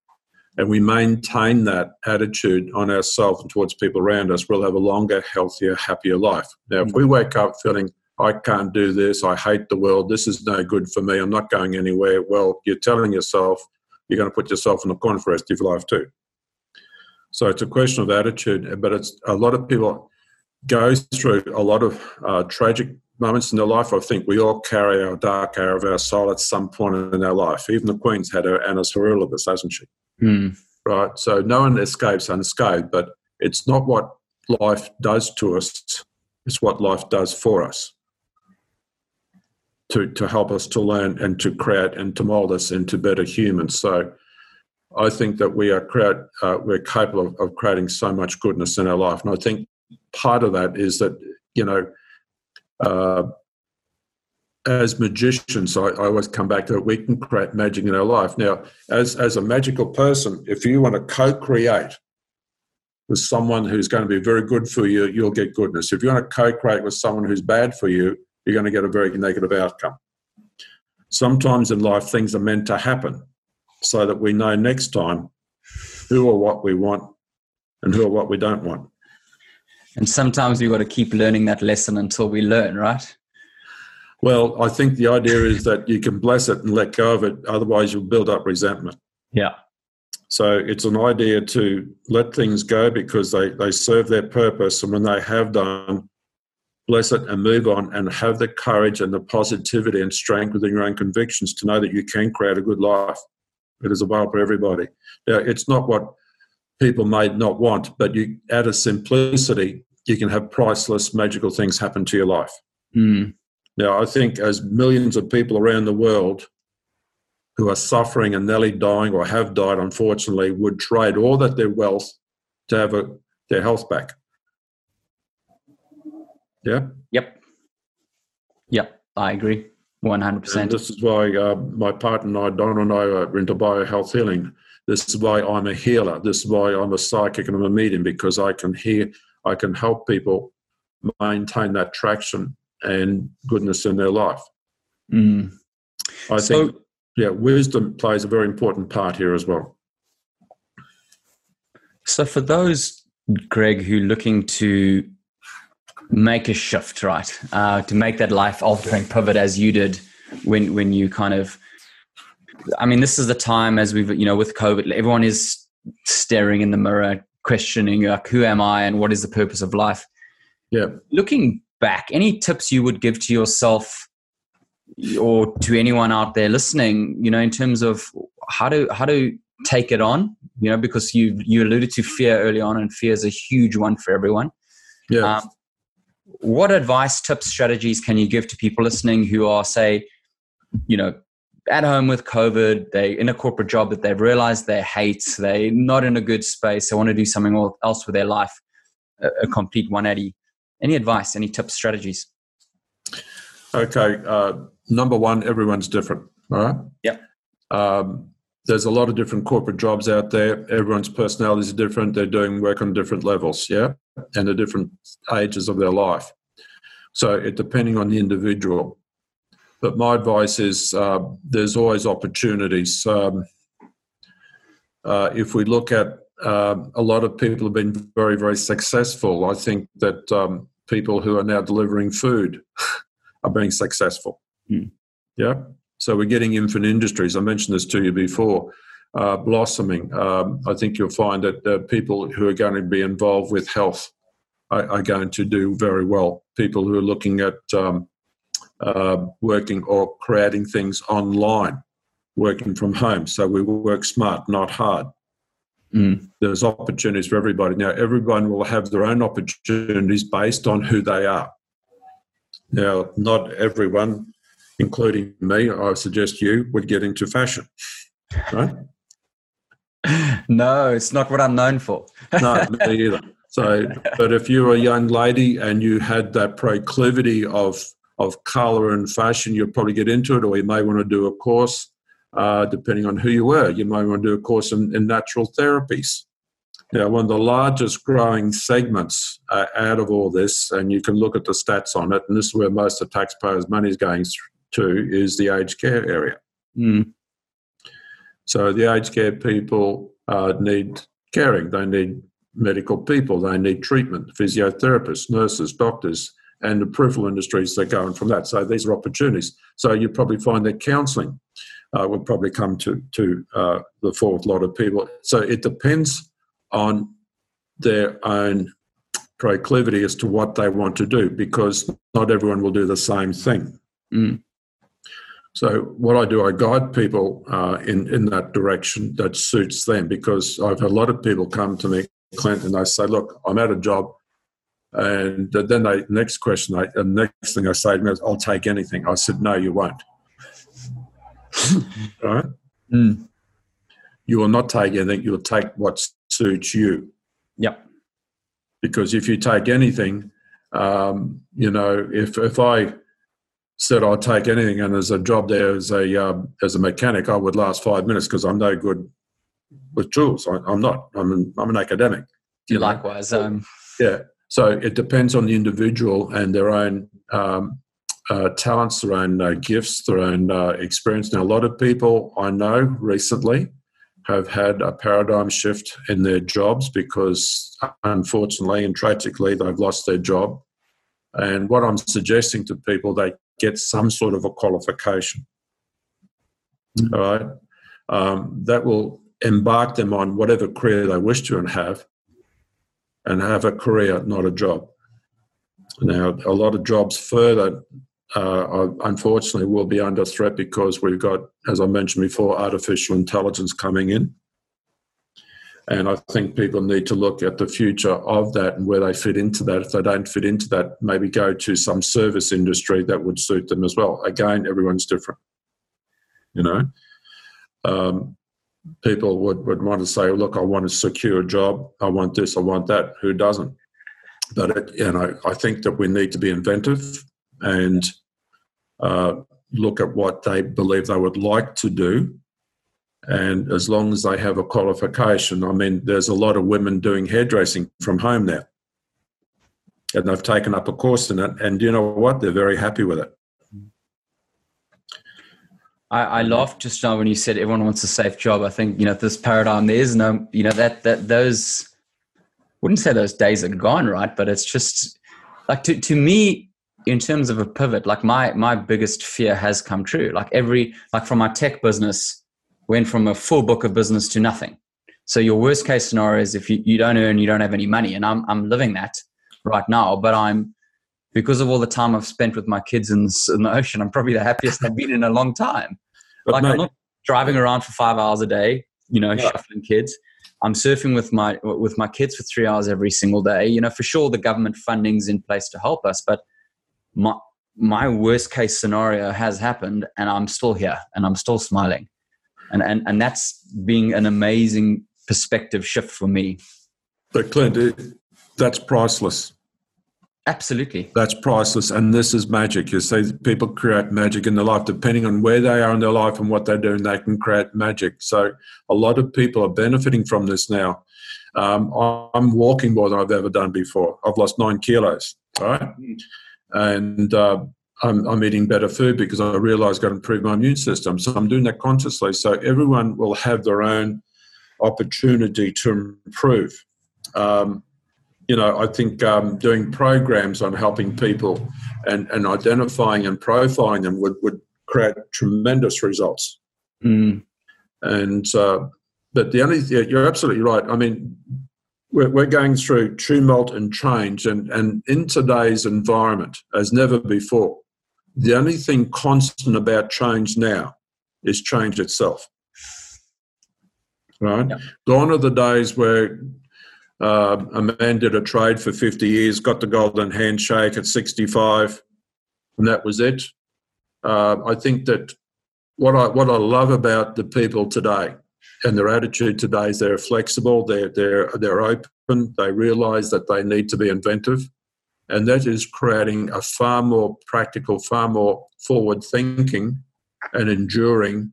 and we maintain that attitude on ourselves and towards people around us, we'll have a longer, healthier, happier life. Now, if we wake up feeling, I can't do this, I hate the world, this is no good for me, I'm not going anywhere, well, you're telling yourself you're going to put yourself in the corner for the rest of your life too. So it's a question of attitude, but it's a lot of people go through a lot of tragic moments in their life. I think we all carry our dark hour of our soul at some point in our life. Even the Queen's had her annus horribilis, hasn't she? Right, so no one escapes unscathed, but it's not what life does to us, it's what life does for us to help us to learn and to create and to mold us into better humans. So I think that we are we're capable of creating so much goodness in our life, and I think part of that is that, you know, as magicians, I always come back to it, we can create magic in our life. Now, as a magical person, if you want to co-create with someone who's going to be very good for you, you'll get goodness. If you want to co-create with someone who's bad for you, you're going to get a very negative outcome. Sometimes in life, things are meant to happen so that we know next time who or what we want and who or what we don't want. And sometimes we've got to keep learning that lesson until we learn, right? Well, I think the idea is that you can bless it and let go of it. Otherwise, you'll build up resentment. Yeah. So it's an idea to let things go because they serve their purpose. And when they have done, bless it and move on and have the courage and the positivity and strength within your own convictions to know that you can create a good life. It is available for everybody. Now, it's not what people may not want, but you add a simplicity, you can have priceless, magical things happen to your life. Mm. Now, I think as millions of people around the world who are suffering and nearly dying or have died, unfortunately, would trade all that their wealth to have their health back. Yeah? Yep, I agree, 100%. And this is why my partner and I, Donna and I, are into biohealth healing. This is why I'm a healer. This is why I'm a psychic and I'm a medium, because I can help people maintain that traction and goodness in their life. I think, yeah, wisdom plays a very important part here as well. So for those, Greg, who are looking to make a shift, right, to make that life-altering pivot as you did when you kind of, I mean, this is the time as we've, you know, with COVID, everyone is staring in the mirror, questioning, like, who am I and what is the purpose of life? Yeah. Looking back, any tips you would give to yourself or to anyone out there listening, you know, in terms of how to take it on, you know, because you alluded to fear early on, and fear is a huge one for everyone. Yeah. What advice, tips, strategies can you give to people listening who are, say, you know, at home with COVID, they're in a corporate job that they've realized they hate, they're not in a good space, they want to do something else with their life, a complete 180. Any advice, any tips, strategies? Okay. Number one, everyone's different, all right? Yeah. There's a lot of different corporate jobs out there. Everyone's personalities are different. They're doing work on different levels, yeah, and the different ages of their life. So it depending on the individual. But my advice is there's always opportunities. If we look at a lot of people have been very, very successful. I think that people who are now delivering food are being successful. Yeah. So we're getting infant industries. I mentioned this to you before, blossoming. I think you'll find that people who are going to be involved with health are going to do very well. People who are looking at working or creating things online, working from home. So we work smart, not hard. There's opportunities for everybody. Now, everyone will have their own opportunities based on who they are. Now, not everyone, including me, I suggest you, would get into fashion, right? No, it's not what I'm known for. No, me either. So, but if you were a young lady and you had that proclivity of colour and fashion, you'll probably get into it, or you may want to do a course. Depending on who you were, you might want to do a course in natural therapies. you know, one of the largest growing segments out of all this, and you can look at the stats on it, and this is where most of the taxpayers' money is going to, is the aged care area. Mm. So the aged care people need caring. They need medical people. They need treatment, physiotherapists, nurses, doctors, and the peripheral industries that go on from that. So these are opportunities. So you probably find that counselling will probably come to the fore with a lot of people. So it depends on their own proclivity as to what they want to do, because not everyone will do the same thing. Mm. So what I do, I guide people in that direction that suits them, because I've had a lot of people come to me, Clint, and they say, look, I'm at a job. And then the next question, the next thing I say to them is, I'll take anything. I said, no, you won't. Right? Mm. You will not take anything. You'll take what suits you. Yep. Because if you take anything, you know, if I said I'll take anything, and there's a job there as a mechanic, I would last 5 minutes because I'm no good with tools. I'm not. I'm an academic. You likewise. Yeah. So it depends on the individual and their own talents, their own gifts, their own experience. Now, a lot of people I know recently have had a paradigm shift in their jobs because, unfortunately and tragically, they've lost their job. And what I'm suggesting to people, they get some sort of a qualification, mm-hmm. all right? That will embark them on whatever career they wish to and have a career, not a job. Now, a lot of jobs further, unfortunately, will be under threat because we've got, as I mentioned before, artificial intelligence coming in. And I think people need to look at the future of that and where they fit into that. If they don't fit into that, maybe go to some service industry that would suit them as well. Again, everyone's different, you know. People would want to say, look, I want a secure job. I want this. I want that. Who doesn't? But, you know, I think that we need to be inventive and look at what they believe they would like to do. And as long as they have a qualification, I mean, there's a lot of women doing hairdressing from home now. And they've taken up a course in it. And you know what? They're very happy with it. I laughed just now when you said everyone wants a safe job. I think, you know, this paradigm, there is no, you know, that those, wouldn't say those days are gone, right? But it's just like to me, in terms of a pivot, like my biggest fear has come true. Like from my tech business, went from a full book of business to nothing. So your worst case scenario is if you don't earn, you don't have any money. And I'm living that right now, but because of all the time I've spent with my kids in the ocean, I'm probably the happiest I've been in a long time. But like, mate, I'm not driving around for 5 hours a day, you know, yeah. Shuffling kids. I'm surfing with my kids for 3 hours every single day. You know, for sure the government funding's in place to help us, but my worst case scenario has happened, and I'm still here and I'm still smiling. And that's being an amazing perspective shift for me. But Clint, that's priceless. Absolutely. That's priceless. And this is magic. You see, people create magic in their life. Depending on where they are in their life and what they're doing, they can create magic. So a lot of people are benefiting from this now. I'm walking more than I've ever done before. I've lost 9 kilos, all right? And I'm eating better food because I realize I've got to improve my immune system. So I'm doing that consciously. So everyone will have their own opportunity to improve. You know, I think doing programs on helping people and identifying and profiling them would create tremendous results. Mm. And but the only thing, you're absolutely right. I mean, we're going through tumult and change, and in today's environment, as never before, the only thing constant about change now is change itself. Right? Yep. Gone are the days where a man did a trade for 50 years, got the golden handshake at 65, and that was it. I think that what I love about the people today and their attitude today is they're flexible, they're open, they realise that they need to be inventive, and that is creating a far more practical, far more forward-thinking and enduring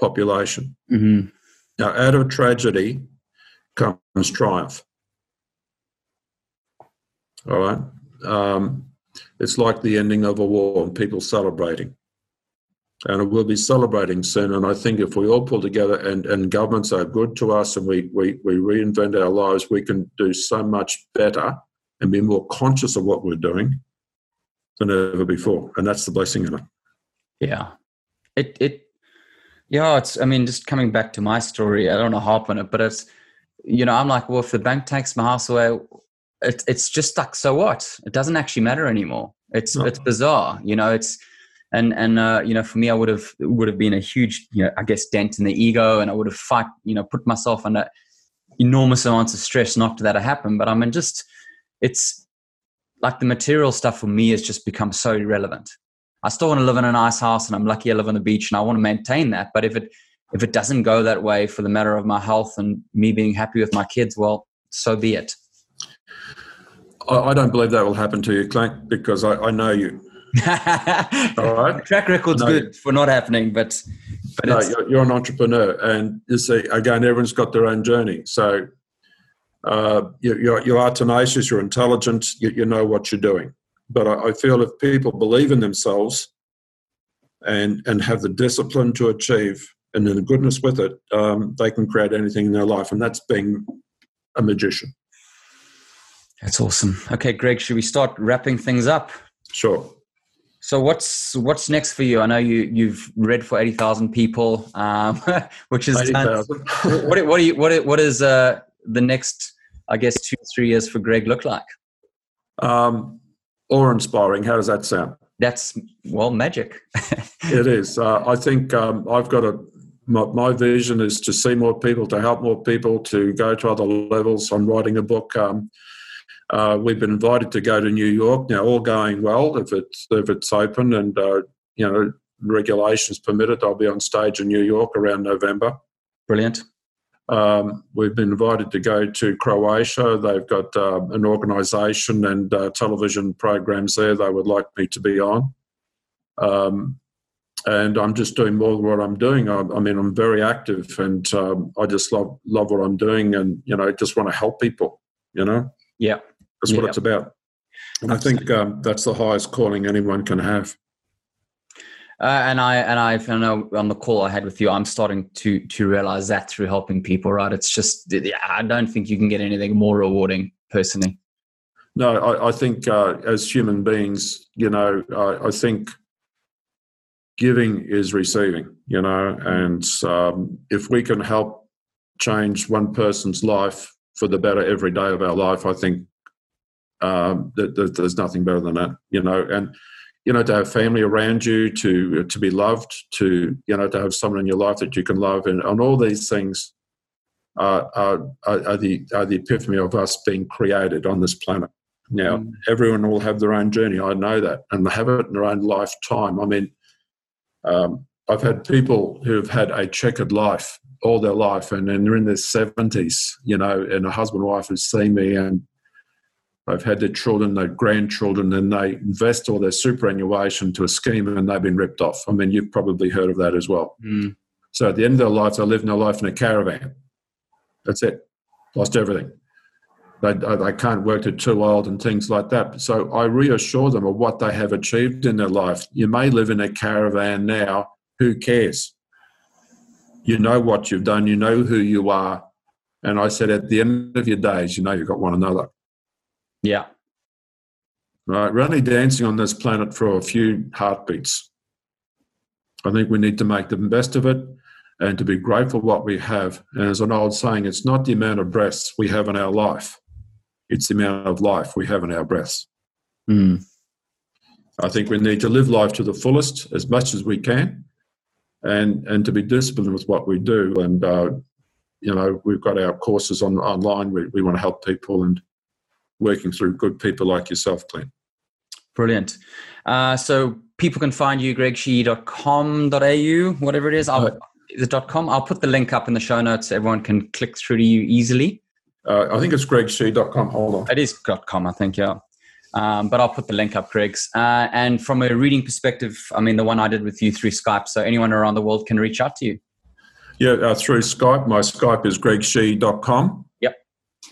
population. Mm-hmm. Now, out of tragedy come and strive. All right. It's like the ending of a war and people celebrating. And it will be celebrating soon. And I think if we all pull together and governments are good to us and we reinvent our lives, we can do so much better and be more conscious of what we're doing than ever before. And that's the blessing in it. Yeah. It's, I mean, just coming back to my story, I don't want to harp on it, but it's, you know, I'm like, well, if the bank takes my house away, it's just stuck. So what? It doesn't actually matter anymore. It's bizarre, you know, and you know, for me, I would have been a huge, you know, I guess, dent in the ego, and I would have put myself under enormous amounts of stress, not that it happened. But I mean, just, it's like the material stuff for me has just become so irrelevant. I still want to live in a nice house, and I'm lucky I live on the beach, and I want to maintain that. But if it doesn't go that way for the matter of my health and me being happy with my kids, well, so be it. I don't believe that will happen to you, Clint, because I know you. All right? Track record's good for not happening, but no, you're an entrepreneur, and you see, again, everyone's got their own journey. So you are tenacious, you're intelligent, you know what you're doing. But I feel if people believe in themselves and have the discipline to achieve and the goodness with it, they can create anything in their life, and that's being a magician. That's awesome. Okay, Greg, should we start wrapping things up? Sure. So what's next for you? I know you've read for 80,000 people, which is 80,000. What is the next, I guess, 2-3 years for Greg look like? Awe-inspiring. How does that sound? That's, well, magic. It is. I think I've got my vision is to see more people, to help more people, to go to other levels. I'm writing a book. We've been invited to go to New York now. All going well, if it's open and you know, regulations permitted, I'll be on stage in New York around November. Brilliant. We've been invited to go to Croatia. They've got an organisation and television programs there they would like me to be on. And I'm just doing more of what I'm doing. I mean, I'm very active, and I just love what I'm doing, and, you know, just want to help people, you know. Yeah. That's what it's about. And absolutely. I think that's the highest calling anyone can have. And I know on the call I had with you, I'm starting to realize that through helping people, right? It's just, I don't think you can get anything more rewarding personally. No, I think as human beings, you know, I think giving is receiving, you know, and if we can help change one person's life for the better every day of our life, I think that there's nothing better than that, you know, and, you know, to have family around you, to be loved, to, you know, to have someone in your life that you can love, and all these things are the epiphany of us being created on this planet. Now, everyone will have their own journey. I know that, and they have it in their own lifetime. I mean, I've had people who have had a checkered life all their life, and then they're in their 70s, you know, and a husband and wife have seen me, and they've had their children, their grandchildren, and they invest all their superannuation to a scheme, and they've been ripped off. I mean, you've probably heard of that as well. Mm. So at the end of their life, they lived their life in a caravan. That's it. Lost everything. They can't work, they're too old and things like that. So I reassure them of what they have achieved in their life. You may live in a caravan now. Who cares? You know what you've done. You know who you are. And I said, at the end of your days, you know you've got one another. Yeah. Right. We're only dancing on this planet for a few heartbeats. I think we need to make the best of it and to be grateful for what we have. And as an old saying, it's not the amount of breaths we have in our life. It's the amount of life we have in our breaths. Mm. I think we need to live life to the fullest as much as we can and to be disciplined with what we do. And, you know, we've got our courses online. We want to help people and working through good people like yourself, Clint. Brilliant. So people can find you, gregshee.com.au, whatever it is. Is it .com? I'll put the link up in the show notes. Everyone can click through to you easily. I think it's gregshee.com. Hold on. It is .com, I think, yeah. But I'll put the link up, Greg's. And from a reading perspective, I mean, the one I did with you through Skype, so anyone around the world can reach out to you. Yeah, through Skype. My Skype is gregshee.com. Yep.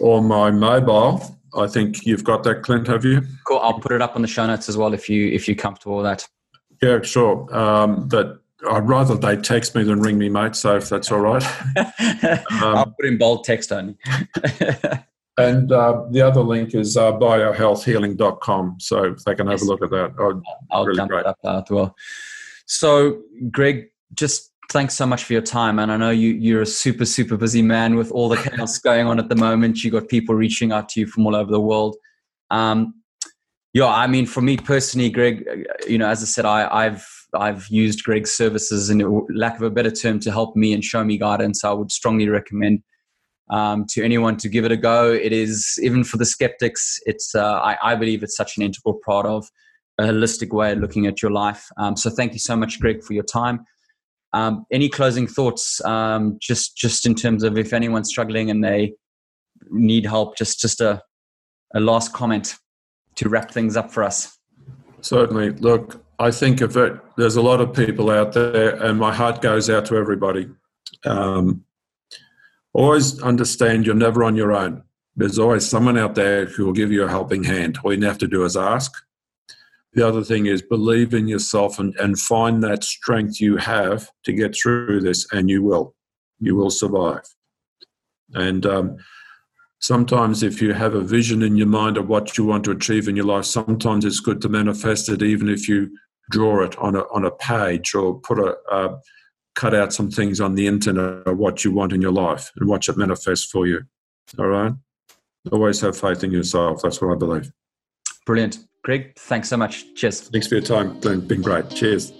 or my mobile. I think you've got that, Clint, have you? Cool. I'll put it up on the show notes as well if you're comfortable with that. Yeah, sure. But I'd rather they text me than ring me, mate, so if that's all right. I'll put in bold text only. And the other link is biohealthhealing.com, so if they can have a look at that. I'll really dump it up there as well. So, Greg, just thanks so much for your time. And I know you're a super, super busy man with all the chaos going on at the moment. You got people reaching out to you from all over the world. Yeah, I mean, for me personally, Greg, you know, as I said, I've used Greg's services, in lack of a better term, to help me and show me guidance. I would strongly recommend to anyone to give it a go. It is, even for the skeptics, it's I believe it's such an integral part of a holistic way of looking at your life. So thank you so much, Greg, for your time. Any closing thoughts, just in terms of if anyone's struggling and they need help, just a last comment to wrap things up for us? Certainly. Look, I think there's a lot of people out there, and my heart goes out to everybody. Always understand you're never on your own. There's always someone out there who will give you a helping hand. All you have to do is ask. The other thing is believe in yourself and find that strength you have to get through this, and you will. You will survive. And sometimes if you have a vision in your mind of what you want to achieve in your life, sometimes it's good to manifest it, even if you draw it on a page or put cut out some things on the internet of what you want in your life and watch it manifest for you. All right? Always have faith in yourself. That's what I believe. Brilliant. Greg, thanks so much. Cheers. Thanks for your time. It's been great. Cheers.